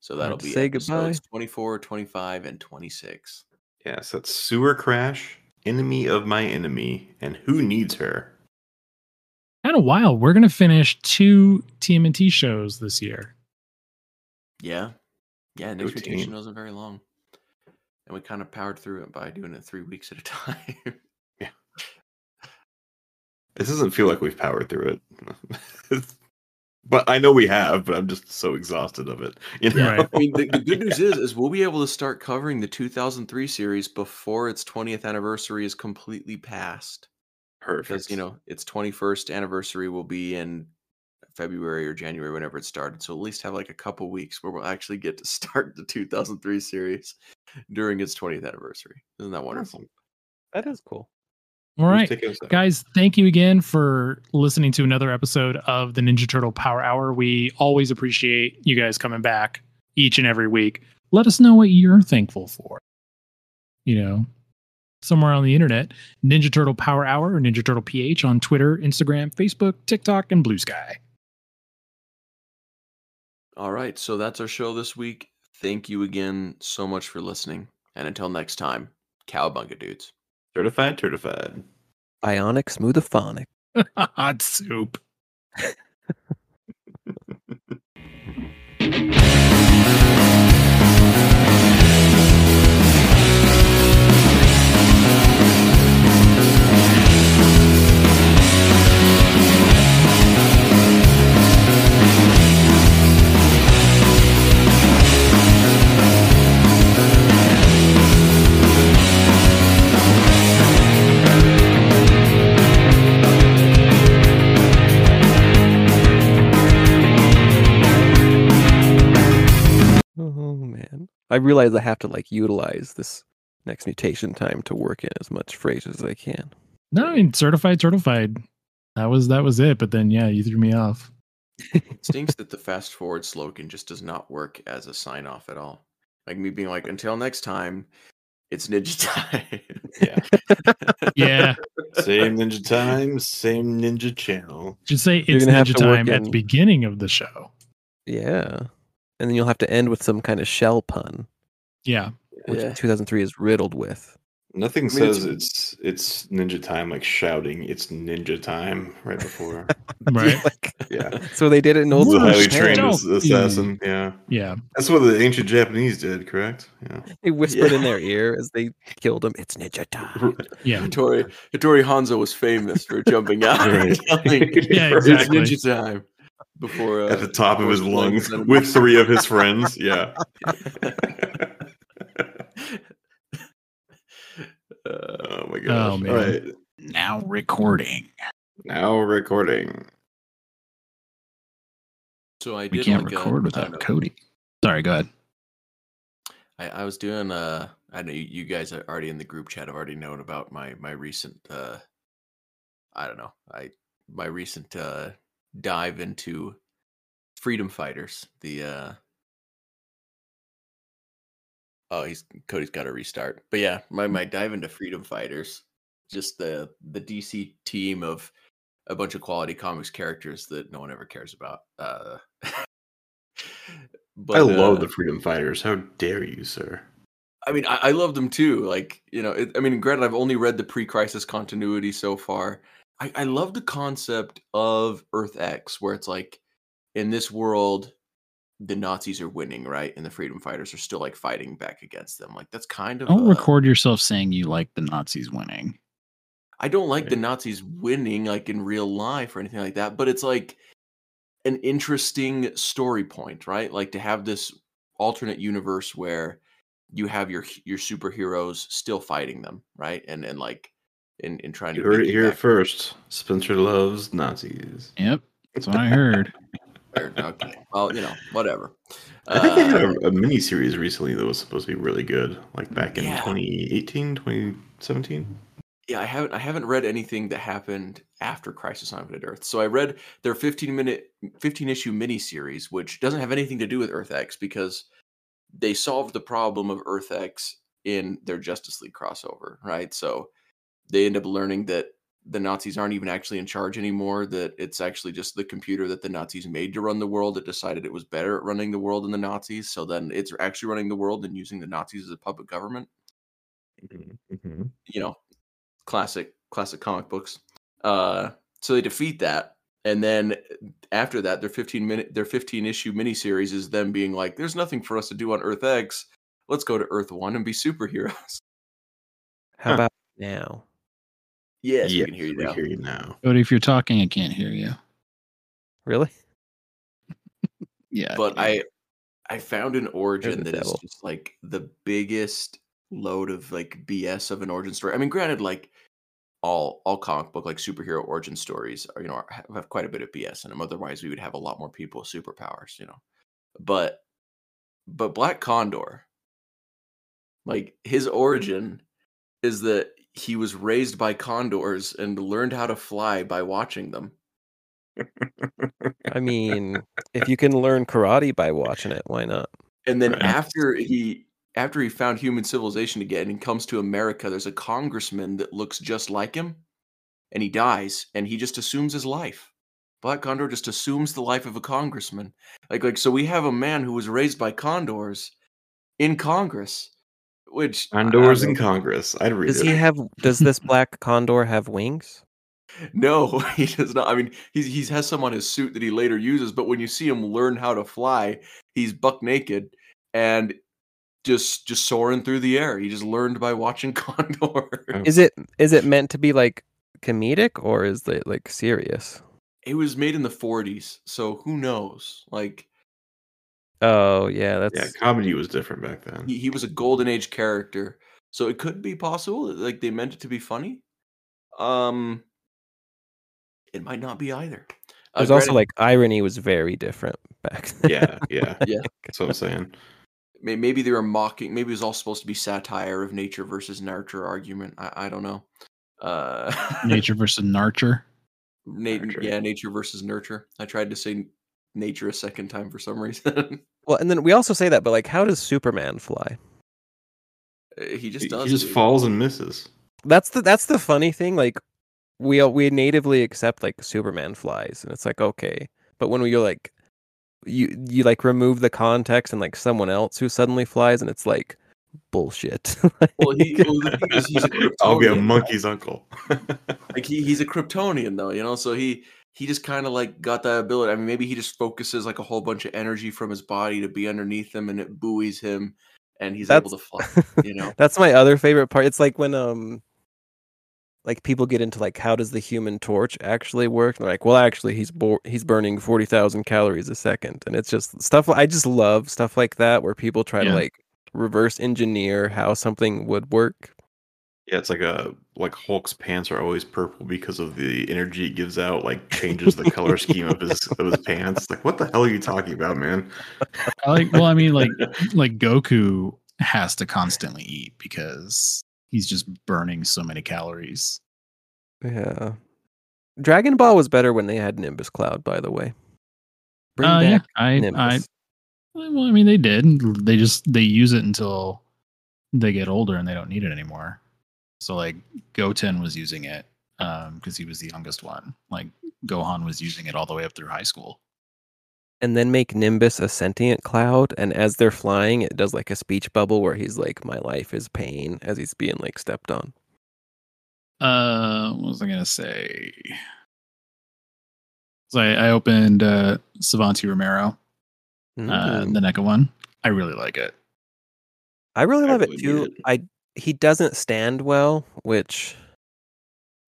So that'll be episodes twenty-four, twenty-five, and twenty-six. Yeah, so it's Sewer Crash, Enemy of My Enemy, and Who Needs Her. Kind of wild. We're gonna finish two T M N T shows this year. Yeah, yeah. Next mutation wasn't very long, and we kind of powered through it by doing it three weeks at a time. Yeah. This doesn't feel like we've powered through it. But I know we have, but I'm just so exhausted of it. You know? Right. I mean, the, the good news yeah. is, is we'll be able to start covering the two thousand three series before its twentieth anniversary is completely passed. Perfect. Because, you know, its twenty-first anniversary will be in February or January, whenever it started. So at least have like a couple weeks where we'll actually get to start the two thousand three series during its twentieth anniversary. Isn't that wonderful? Awesome. That is cool. All right, guys, thank you again for listening to another episode of the Ninja Turtle Power Hour. We always appreciate you guys coming back each and every week. Let us know what you're thankful for. You know, somewhere on the internet, Ninja Turtle Power Hour or Ninja Turtle P H on Twitter, Instagram, Facebook, TikTok, and Blue Sky. All right, so that's our show this week. Thank you again so much for listening. And until next time, cowabunga, dudes. Certified, certified. Ionic, smooth-a-phonic. Hot soup. Oh, man. I realize I have to, like, utilize this next mutation time to work in as much phrase as I can. No, I mean, certified, certified. That was that was it, but then, yeah, you threw me off. It stinks that the fast-forward slogan just does not work as a sign-off at all. Like, me being like, until next time, it's ninja time. Yeah. Yeah. Same ninja time, same ninja channel. Just say it's ninja time at in... the beginning of the show. Yeah. And then you'll have to end with some kind of shell pun. Yeah. Which yeah. two thousand three is riddled with. Nothing I mean, says it's it's ninja time like shouting it's ninja time right before. Right. Like, yeah. So they did it in old school. The highly trained assassin. Yeah. Yeah. That's what the ancient Japanese did, correct? Yeah. They whispered yeah. in their ear as they killed him, it's ninja time. Yeah. Hattori, Hattori Hanzo was famous for jumping out. Right. Yeah, exactly. It's ninja time. Before, uh, at the top of his lungs with three of his friends. Yeah. uh, oh my gosh. Oh, man. All right. Now recording. Now recording. So I did we can't like record a, without Cody. Sorry, go ahead. I, I was doing, uh, I know you guys are already in the group chat. I've already known about my, my recent, uh, I don't know. I, my recent, uh, dive into Freedom Fighters. The uh oh, he's Cody's got to restart. But yeah, my my dive into Freedom Fighters. Just the the D C team of a bunch of quality comics characters that no one ever cares about. Uh, but, I love uh, the Freedom Fighters. How dare you, sir? I mean, I, I love them too. Like you know, it, I mean, granted, I've only read the pre-crisis continuity so far. I, I love the concept of Earth X, where it's like, in this world, the Nazis are winning, right? And the freedom fighters are still like fighting back against them. Like that's kind of. Don't a, record yourself saying you like the Nazis winning. I don't like right. the Nazis winning, like in real life or anything like that. But it's like an interesting story point, right? Like to have this alternate universe where you have your your superheroes still fighting them, right? And and like. In, in trying you to heard it here back. First. Spencer loves Nazis. Yep, that's what I heard. Okay, well, you know, whatever. I think uh, they had a, a mini series recently that was supposed to be really good, like back in yeah. twenty eighteen, twenty seventeen. Yeah, I haven't, I haven't read anything that happened after Crisis on Infinite Earth. So I read their fifteen minute, fifteen issue mini series, which doesn't have anything to do with Earth X because they solved the problem of Earth X in their Justice League crossover, right? So they end up learning that the Nazis aren't even actually in charge anymore, that it's actually just the computer that the Nazis made to run the world that decided it was better at running the world than the Nazis. So then it's actually running the world and using the Nazis as a puppet government. Mm-hmm. You know, classic, classic comic books. Uh, so they defeat that. And then after that, their fifteen minute, their fifteen issue miniseries is them being like, there's nothing for us to do on Earth X. Let's go to Earth One and be superheroes. How huh. about now? Yes, yes, we can hear you, we now. hear you now. But if you're talking, I can't hear you. Really? Yeah. But I, I, I found an origin that devil. is just like the biggest load of like B S of an origin story. I mean, granted, like all all comic book like superhero origin stories are, you know, have, have quite a bit of B S in them. Otherwise, we would have a lot more people with superpowers, you know. But, but Black Condor, like his origin is that he was raised by condors and learned how to fly by watching them. I mean, if you can learn karate by watching it, why not? And then right. after he after he found human civilization again and comes to America, there's a congressman that looks just like him, and he dies, and he just assumes his life. Black Condor just assumes the life of a congressman. Like, like so we have a man who was raised by condors in Congress. Which Condors in Congress. I'd read does it. Does he have does this black condor have wings? No, he does not. I mean, he's he has some on his suit that he later uses, but when you see him learn how to fly, he's buck naked and just just soaring through the air. He just learned by watching Condor. Is it is it meant to be like comedic or is it like serious? It was made in the forties, so who knows? Like Oh yeah, that's yeah. Comedy was different back then. He, he was a golden age character, so it could be possible that like they meant it to be funny. Um, it might not be either. Uh, There's also like irony was very different back then. Yeah, yeah, yeah. That's what I'm saying. Maybe they were mocking. Maybe it was all supposed to be satire of nature versus nurture argument. I, I don't know. Uh, nature versus nurture. Na- nurture. Yeah, nature versus nurture. I tried to say nature a second time for some reason. Well, and then we also say that, but like, how does Superman fly? He just does. He just dude. falls and misses. That's the that's the funny thing. Like, we we natively accept like Superman flies, and it's like okay, but when we like you you like remove the context and like someone else who suddenly flies, and it's like bullshit. Like, well, he, well, the thing is he's a Kryptonian. I'll be a monkey's uncle. Like he he's a Kryptonian though, you know, so he. He just kind of like got that ability. I mean, maybe he just focuses like a whole bunch of energy from his body to be underneath him, and it buoys him, and he's that's, able to fly. You know, that's my other favorite part. It's like when um, like people get into like how does the Human Torch actually work? And they're like, well, actually, he's bo- he's burning forty thousand calories a second, and it's just stuff. I just love stuff like that where people try yeah. to like reverse engineer how something would work. Yeah, it's like a like Hulk's pants are always purple because of the energy it gives out. Like changes the color scheme of his of his pants. Like, what the hell are you talking about, man? I like, well, I mean, like like Goku has to constantly eat because he's just burning so many calories. Yeah, Dragon Ball was better when they had Nimbus Cloud. By the way, bring uh, back yeah, I, Nimbus. I, well, I mean, they did. They just they use it until they get older and they don't need it anymore. So like Goten was using it um, because he was the youngest one. Like Gohan was using it all the way up through high school. And then make Nimbus a sentient cloud. And as they're flying, it does like a speech bubble where he's like, my life is pain as he's being like stepped on. Uh, what was I going to say? So I, I opened uh, Savanti Romero, mm-hmm. uh, the NECA one. I really like it. I really I love really it too. It. I He doesn't stand well, which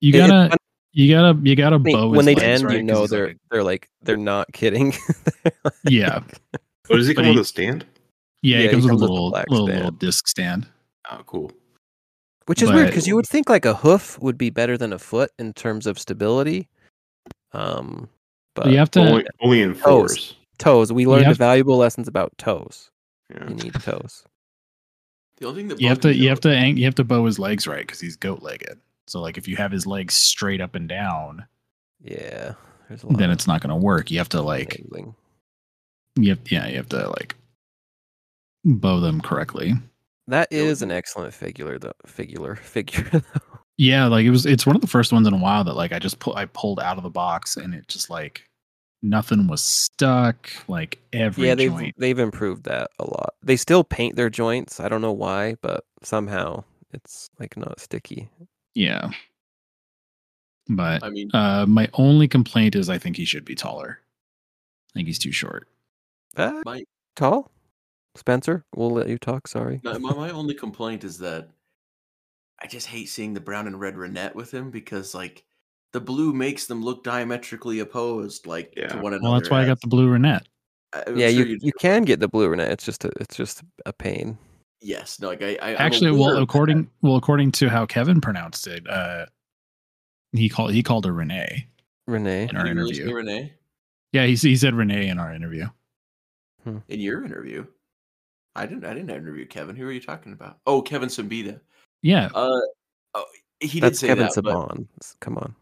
you gotta, it, you gotta, you gotta bow when they legs, end. Right? You know they're like, they're like they're not kidding. They're like, yeah. But does he come he, with a stand? Yeah, yeah he, comes he comes with a little, with little, stand. little disc stand. Oh, cool. Which is but, weird because you would think like a hoof would be better than a foot in terms of stability. Um, but you have to only, only in toes. Toes. We learned have, valuable lessons about toes. Yeah. You need toes. The only thing that you have to you have to ang- you have to bow his legs right because he's goat legged. So like if you have his legs straight up and down, yeah, there's a lot then it's not going to work. You have to like, angling. you have yeah, you have to like bow them correctly. That is an excellent figure, though. Figure, figure. Yeah, like it was. It's one of the first ones in a while that like I just pull. I pulled out of the box, and it just like nothing was stuck. Like every yeah, they've joint. they've improved that a lot. They still paint their joints. I don't know why, but somehow it's like not sticky. Yeah, but I mean, uh, my only complaint is I think he should be taller. I think he's too short. Uh, my- tall. Spencer, we'll let you talk. Sorry. No, my, my only complaint is that I just hate seeing the brown and red Renet with him because, like, the blue makes them look diametrically opposed, like yeah. to one another. Well, that's why I got the blue Renet. I'm yeah, sure you you, you can get the blue Renet. It's just a, it's just a pain. Yes, no, like I, I actually, well, according Renet. well, according to how Kevin pronounced it, uh, he called he called her Renee. Renee in our he interview. Really Renee? Yeah, he he said Renee in our interview. Hmm. In your interview. I didn't. I didn't interview Kevin. Who are you talking about? Oh, Kevin Sabita. Yeah. Uh, oh, he That's did say Kevin that. Kevin Saban. Come on.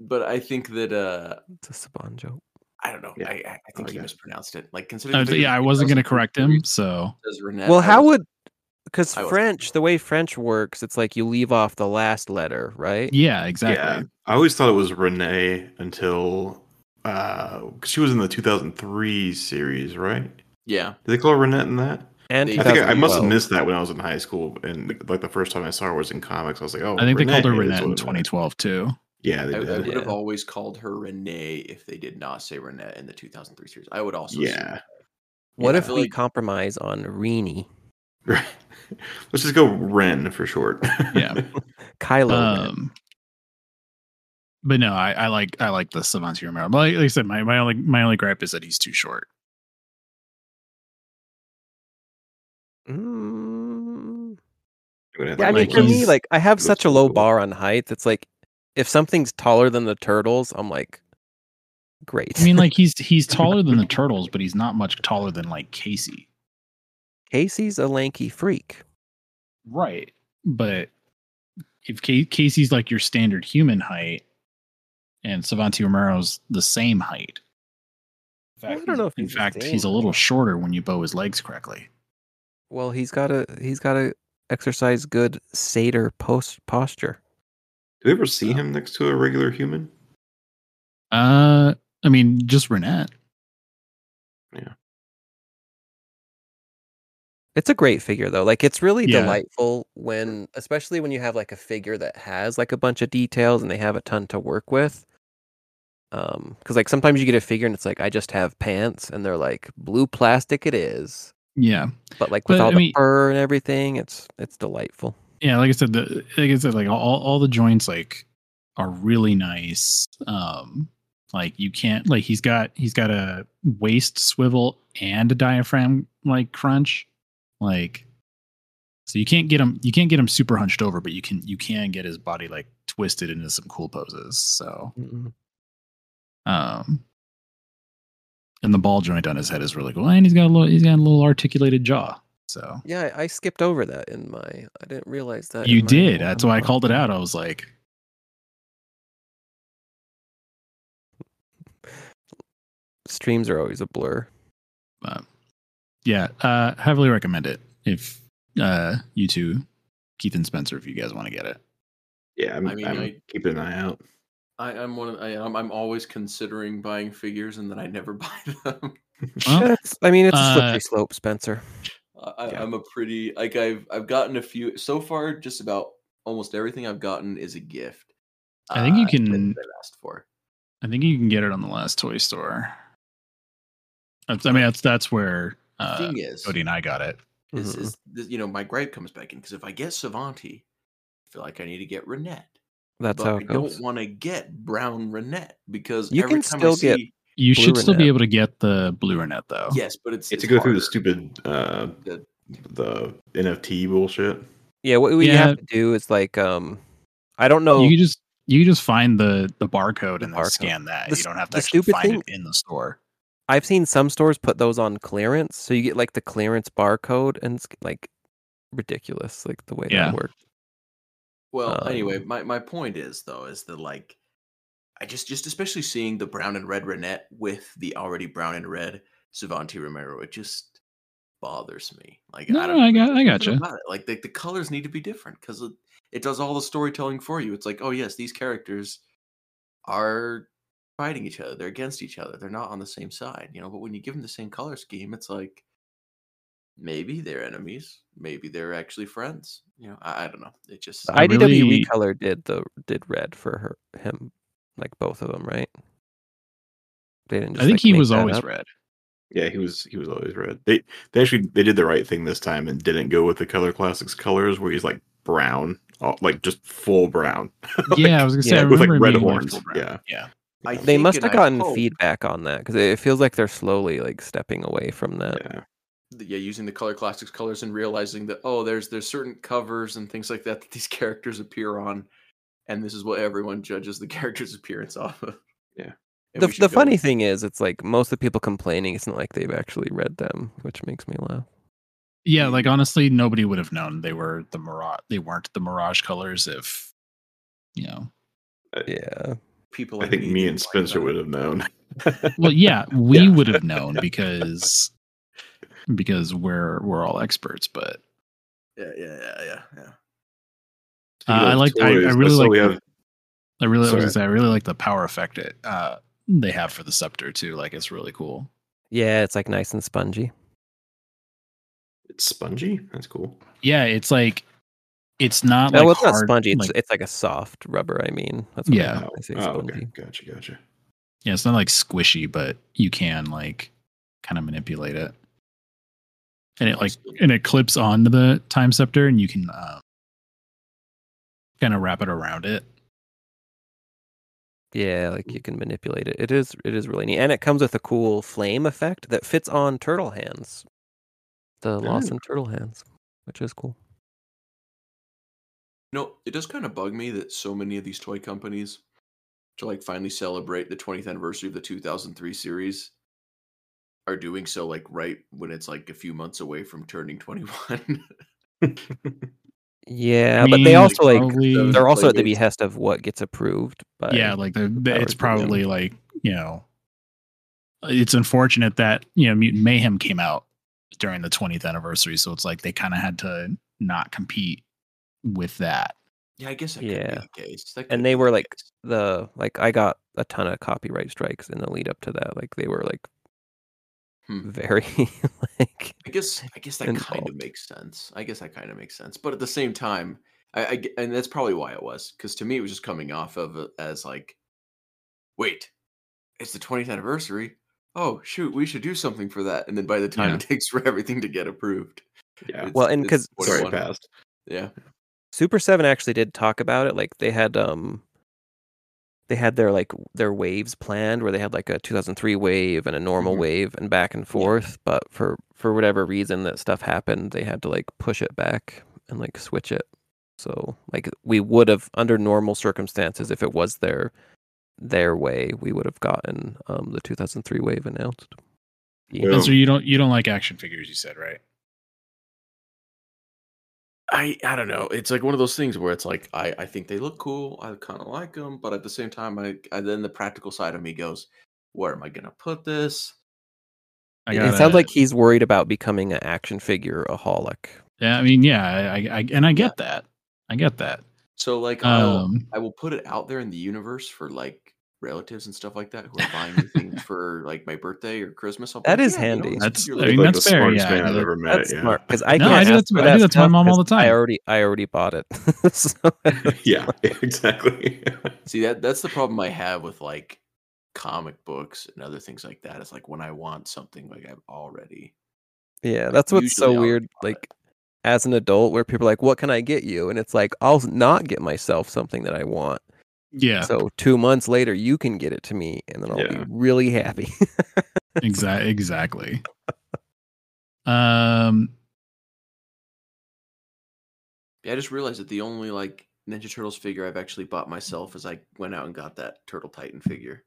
But I think that uh, it's a Saban joke. I don't know. Yeah. I, I think oh, he yeah. mispronounced it. Like considering. Uh, yeah, I wasn't going to correct him. So. Renette, well, how would? Because French, the way French works, it's like you leave off the last letter, right? Yeah, exactly. Yeah. I always thought it was Renee until uh, she was in the two thousand three series, right? Yeah. Did they call her Renette in that? And I think I must have missed that when I was in high school, and like the first time I saw her was in comics. I was like, oh, I think Renee, they called her Renette in twenty twelve too. Yeah, they I, did. I would yeah. have always called her Renee if they did not say Renette in the two thousand three series. I would also. Yeah. What yeah, if we like... compromise on Renee? Let's just go Ren for short. Yeah, Kylo. Um, but no, I, I like I like the Savanti Romero. But like, like I said, my my only my only gripe is that he's too short. Mm. Yeah, I mean, for me, like I have such a low bar on height. It's like if something's taller than the turtles, I'm like, great. I mean, like he's he's taller than the turtles, but he's not much taller than like Casey. Casey's a lanky freak, right? But if K- Casey's like your standard human height, and Savanti Romero's the same height, in fact, well, I don't know if in fact insane. he's a little shorter when you bow his legs correctly. Well, he's got to he's got to exercise good satyr post posture. Do we ever see um, him next to a regular human? Uh, I mean, just Renette. Yeah, it's a great figure though. Like, it's really yeah. delightful when, especially when you have like a figure that has like a bunch of details and they have a ton to work with. Um, because like sometimes you get a figure and it's like I just have pants, and they're like blue plastic. It is. Yeah, but like with but, all I the mean, fur and everything, it's it's delightful. Yeah, like I said, the, like I said, like all all the joints like are really nice. Um, like you can't like he's got he's got a waist swivel and a diaphragm like crunch, like so you can't get him you can't get him super hunched over, but you can you can get his body like twisted into some cool poses. So, mm-mm. um. And the ball joint on his head is really cool, and he's got a little, he's got a little articulated jaw. So yeah, I skipped over that in my. I didn't realize that you did. That's why I called it out. I was like, streams are always a blur. Uh, yeah, uh, heavily recommend it if uh, you two, Keith and Spencer, if you guys want to get it. Yeah, I'm, I mean, I'm I, keeping an eye out. I, I'm one. Of, I, I'm, I'm always considering buying figures, and then I never buy them. Well, I mean, it's a slippery uh, slope, Spencer. I, yeah. I'm a pretty like I've I've gotten a few so far. Just about almost everything I've gotten is a gift. I think you uh, can. Asked for. I think you can get it on the last toy store. I, I mean, that's that's where uh, thing is, Cody and I got it. Is, mm-hmm. is, is you know my gripe comes back in because if I get Savanti, I feel like I need to get Renet. That's but how it I goes. Don't want to get brown Renette because you every can time still I see get you should Renette. Still be able to get the blue Renette though. Yes, but it's, it's, it's to go harder. Through the stupid uh, the, the N F T bullshit. Yeah, what we yeah. have to do is like um, I don't know. You just you just find the the barcode the and then barcode. Scan that. The, you don't have to actually find thing, it in the store. I've seen some stores put those on clearance, so you get like the clearance barcode, and it's like ridiculous, like the way yeah. that works. Well, um, anyway, my, my point is, though, is that, like, I just, just especially seeing the brown and red Renette with the already brown and red Savanti Romero, it just, bothers me. Like, no, I don't. No, I got, I got you. Like the, the colors need to be different because it, it does all the storytelling for you. It's like, oh yes, these characters are fighting each other. They're against each other. They're not on the same side, you know. But when you give them the same color scheme, it's like maybe they're enemies. Maybe they're actually friends. You know, I, I don't know. It just I I D W E really... color did the did red for her him, like both of them, right? They didn't. Just, I think like, he was always up. red. Yeah, he was he was always red. They they actually they did the right thing this time and didn't go with the Color Classics colors where he's like brown, all, like just full brown. Like, yeah, I was gonna say yeah, I with like red horns. Like yeah, yeah. I they must have gotten hope. feedback on that because it feels like they're slowly like stepping away from that. Yeah. Yeah, using the Color Classics colors and realizing that oh, there's there's certain covers and things like that that these characters appear on, and this is what everyone judges the character's appearance off of. Yeah. And the the funny with... thing is, it's like most of the people complaining, it's not like they've actually read them, which makes me laugh. Yeah, like honestly, nobody would have known they were the Mirage. They weren't the Mirage colors if, you know. Uh, yeah. People. Like I think me and Spencer would have known. Well, yeah, we yeah. would have known because because we're we're all experts, but. Yeah, yeah, yeah, yeah, yeah. Uh, I like. I, I really like. Have... I really, I was gonna say, I really like the power effect it. Uh, They have for the scepter too, like it's really cool. Yeah, it's like nice and spongy. It's spongy. That's cool. Yeah, it's like it's not. No, like well, it's hard, not spongy. Like, it's it's like a soft rubber. I mean, that's what yeah. I, I say oh, okay. Gotcha, gotcha. Yeah, it's not like squishy, but you can like kind of manipulate it, and it like and it clips onto the time scepter, and you can um, kind of wrap it around it. Yeah, like you can manipulate it. It is it is really neat. And it comes with a cool flame effect that fits on turtle hands. The Lawson turtle hands, which is cool. You know, it does kind of bug me that so many of these toy companies to like finally celebrate the twentieth anniversary of the two thousand three series are doing so like right when it's like a few months away from turning twenty-one. Yeah, I mean, but they also like probably, they're also at the behest of what gets approved. By yeah, like the, the, it's probably like you know, it's unfortunate that you know Mutant Mayhem came out during the twentieth anniversary, so it's like they kind of had to not compete with that. Yeah, I guess that could yeah. be the case. That could and they were like case. the like I got a ton of copyright strikes in the lead up to that. Like they were like hmm. very like. I guess I guess that involved. kind of makes sense. I guess that kind of makes sense. But at the same time, I, I and that's probably why it was because to me it was just coming off of a, as like, wait, it's the twentieth anniversary. Oh shoot, we should do something for that. And then by the time yeah. it takes for everything to get approved, yeah. Well, and because sorry, passed. Yeah, Super seven actually did talk about it. Like they had um. They had their like their waves planned where they had like a two thousand three wave and a normal mm-hmm. wave and back and forth. But for, for whatever reason that stuff happened, they had to like push it back and like switch it. So like we would have under normal circumstances, if it was their their way, we would have gotten um, the two thousand three wave announced. Yeah. Well, so you don't you don't like action figures, you said, right? I, I don't know. It's like one of those things where it's like, I, I think they look cool. I kind of like them. But at the same time, I, I then the practical side of me goes, where am I going to put this? I gotta, it sounds like he's worried about becoming an action figure-aholic. Yeah, I mean, yeah. I, I And I get yeah. that. I get that. So, like, um, I'll, I will put it out there in the universe for, like, relatives and stuff like that who are buying things for like my birthday or Christmas. I'll that like, is yeah, handy. You know, that's I mean, like that's the fair. Yeah, man I've ever met. That's yeah. smart because I no, can't. I do that to, that I do that to my mom all the time. I already, I already bought it. So, yeah, exactly. See that that's the problem I have with like comic books and other things like that. It's like when I want something, like I've already. Yeah, like, that's what's so weird. Like as an adult, where people are like, "What can I get you?" and it's like, I'll not get myself something that I want. Yeah. So two months later, you can get it to me, and then I'll yeah. be really happy. Exactly. Exactly. Um. Yeah, I just realized that the only like Ninja Turtles figure I've actually bought myself is I went out and got that Turtle Titan figure.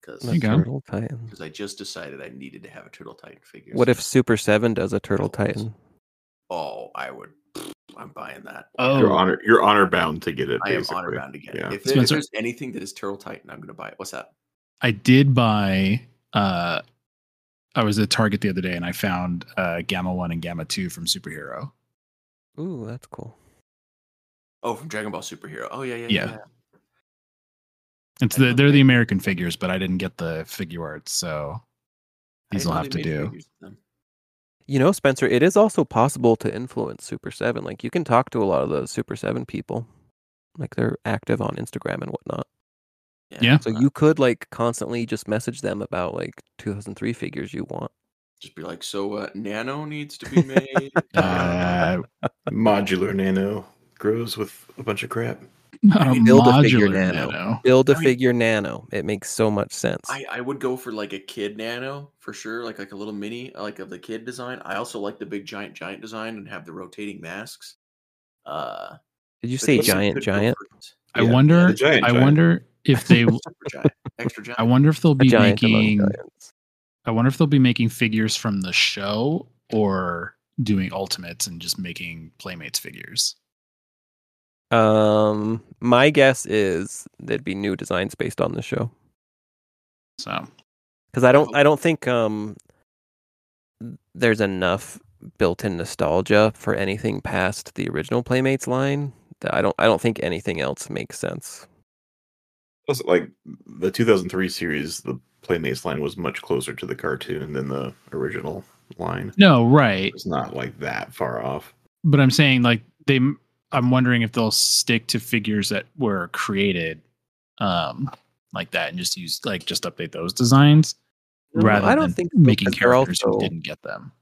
Because Turtle Titan. Because I just decided I needed to have a Turtle Titan figure. What so. if Super Seven does a Turtle Titan? Oh, I would. I'm buying that. Oh, you're honor, you're honor bound to get it. I basically. am honor bound to get yeah. it. If, Spencer, if there's anything that is Turtle Titan, I'm going to buy it. What's that? I did buy uh, I was at Target the other day and I found uh, Gamma one and Gamma two from Superhero. Ooh, that's cool. Oh, from Dragon Ball Superhero. Oh, yeah, yeah, yeah. yeah. It's the, they're the American figures, but I didn't get the figure art, so these will have to do. You know, Spencer, it is also possible to influence Super seven. Like, you can talk to a lot of those Super seven people. Like, they're active on Instagram and whatnot. Yeah. yeah. So you could, like, constantly just message them about, like, two thousand three figures you want. Just be like, so uh, Nano needs to be made. uh, modular Nano grows with a bunch of crap. I mean, build a figure nano. nano. Build a I mean, figure nano. It makes so much sense. I, I would go for like a kid nano for sure, like like a little mini, like of the kid design. I also like the big giant giant design and have the rotating masks. Uh, Did you say giant giant? I yeah, wonder. Yeah, giant, I giant. wonder if they. giant, extra giant. I wonder if they'll be making. I wonder if they'll be making figures from the show or doing Ultimates and just making Playmates figures. Um, my guess is there'd be new designs based on the show. So, because I don't, I don't think um, there's enough built-in nostalgia for anything past the original Playmates line. That I don't, I don't think anything else makes sense. Also, like the two thousand three series, the Playmates line was much closer to the cartoon than the original line. No, right? It's not like that far off. But I'm saying, like they. I'm wondering if they'll stick to figures that were created um, like that and just use like just update those designs no, rather I don't than think making characters also, who didn't get them.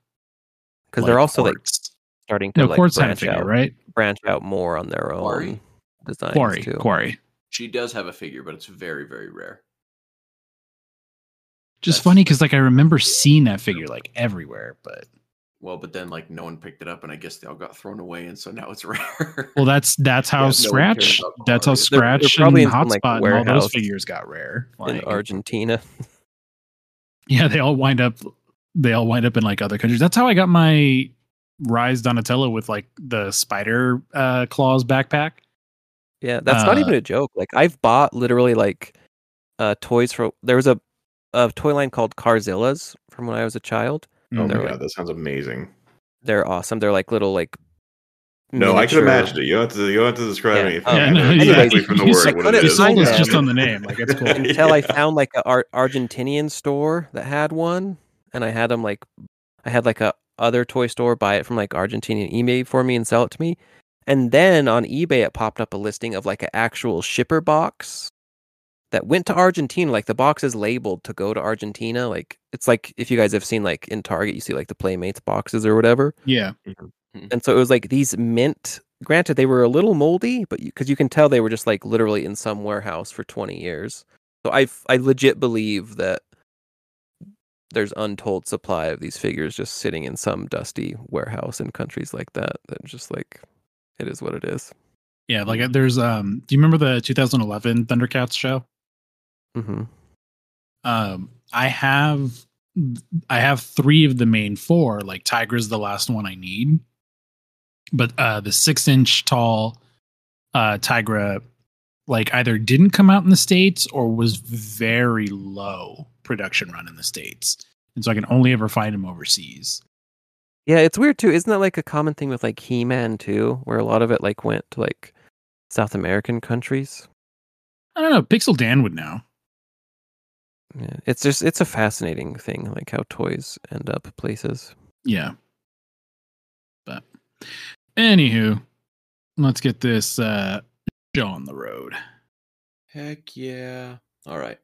Because like they're also Quartz. like starting to no, like, branch, had a figure, out, right? branch out more on their own Quarry. designs Quarry. too. Quarry. She does have a figure, but it's very, very rare. Just That's funny because like I remember seeing that figure like everywhere, but... Well, but then like no one picked it up, and I guess they all got thrown away, and so now it's rare. Well, that's that's how yeah, Scratch, no that's how Scratch they're, they're and Hotspot like and all those figures got rare like, in Argentina. Yeah, they all wind up, they all wind up in like other countries. That's how I got my Rise Donatello with like the spider uh, claws backpack. Yeah, that's uh, not even a joke. Like I've bought literally like uh, toys for. There was a a toy line called Carzilla's from when I was a child. Oh my god, like, that sounds amazing. They're awesome. They're like little like. No, I can imagine it. You don't have to. You don't have to describe anything. Yeah. Um, yeah, no, exactly you, from the you, word. You what it is. It's just on the name. Like it's cool. Until yeah. I found like an Ar- Argentinian store that had one, and I had them like, I had like a other toy store buy it from like Argentinian eBay for me and sell it to me, and then on eBay it popped up a listing of like an actual shipper box. That went to Argentina. Like the box is labeled to go to Argentina. Like it's like if you guys have seen like in Target, you see like the Playmates boxes or whatever. Yeah. Mm-hmm. And so it was like these mint. Granted, they were a little moldy, but because you, you can tell they were just like literally in some warehouse for twenty years. So I I legit believe that there's untold supply of these figures just sitting in some dusty warehouse in countries like that. That just like it is what it is. Yeah. Like there's um. Do you remember the two thousand eleven Thundercats show? Mm-hmm. Um, I have I have three of the main four. Like Tigra's the last one I need, but uh, the six inch tall uh, Tigra, like either didn't come out in the States or was very low production run in the States, and so I can only ever find him overseas. Yeah, it's weird too. Isn't that like a common thing with like He-Man too, where a lot of it like went to like South American countries? I don't know. Pixel Dan would know. Yeah, it's just it's a fascinating thing, like how toys end up places. Yeah. But anywho, let's get this uh, show on the road. Heck yeah! All right.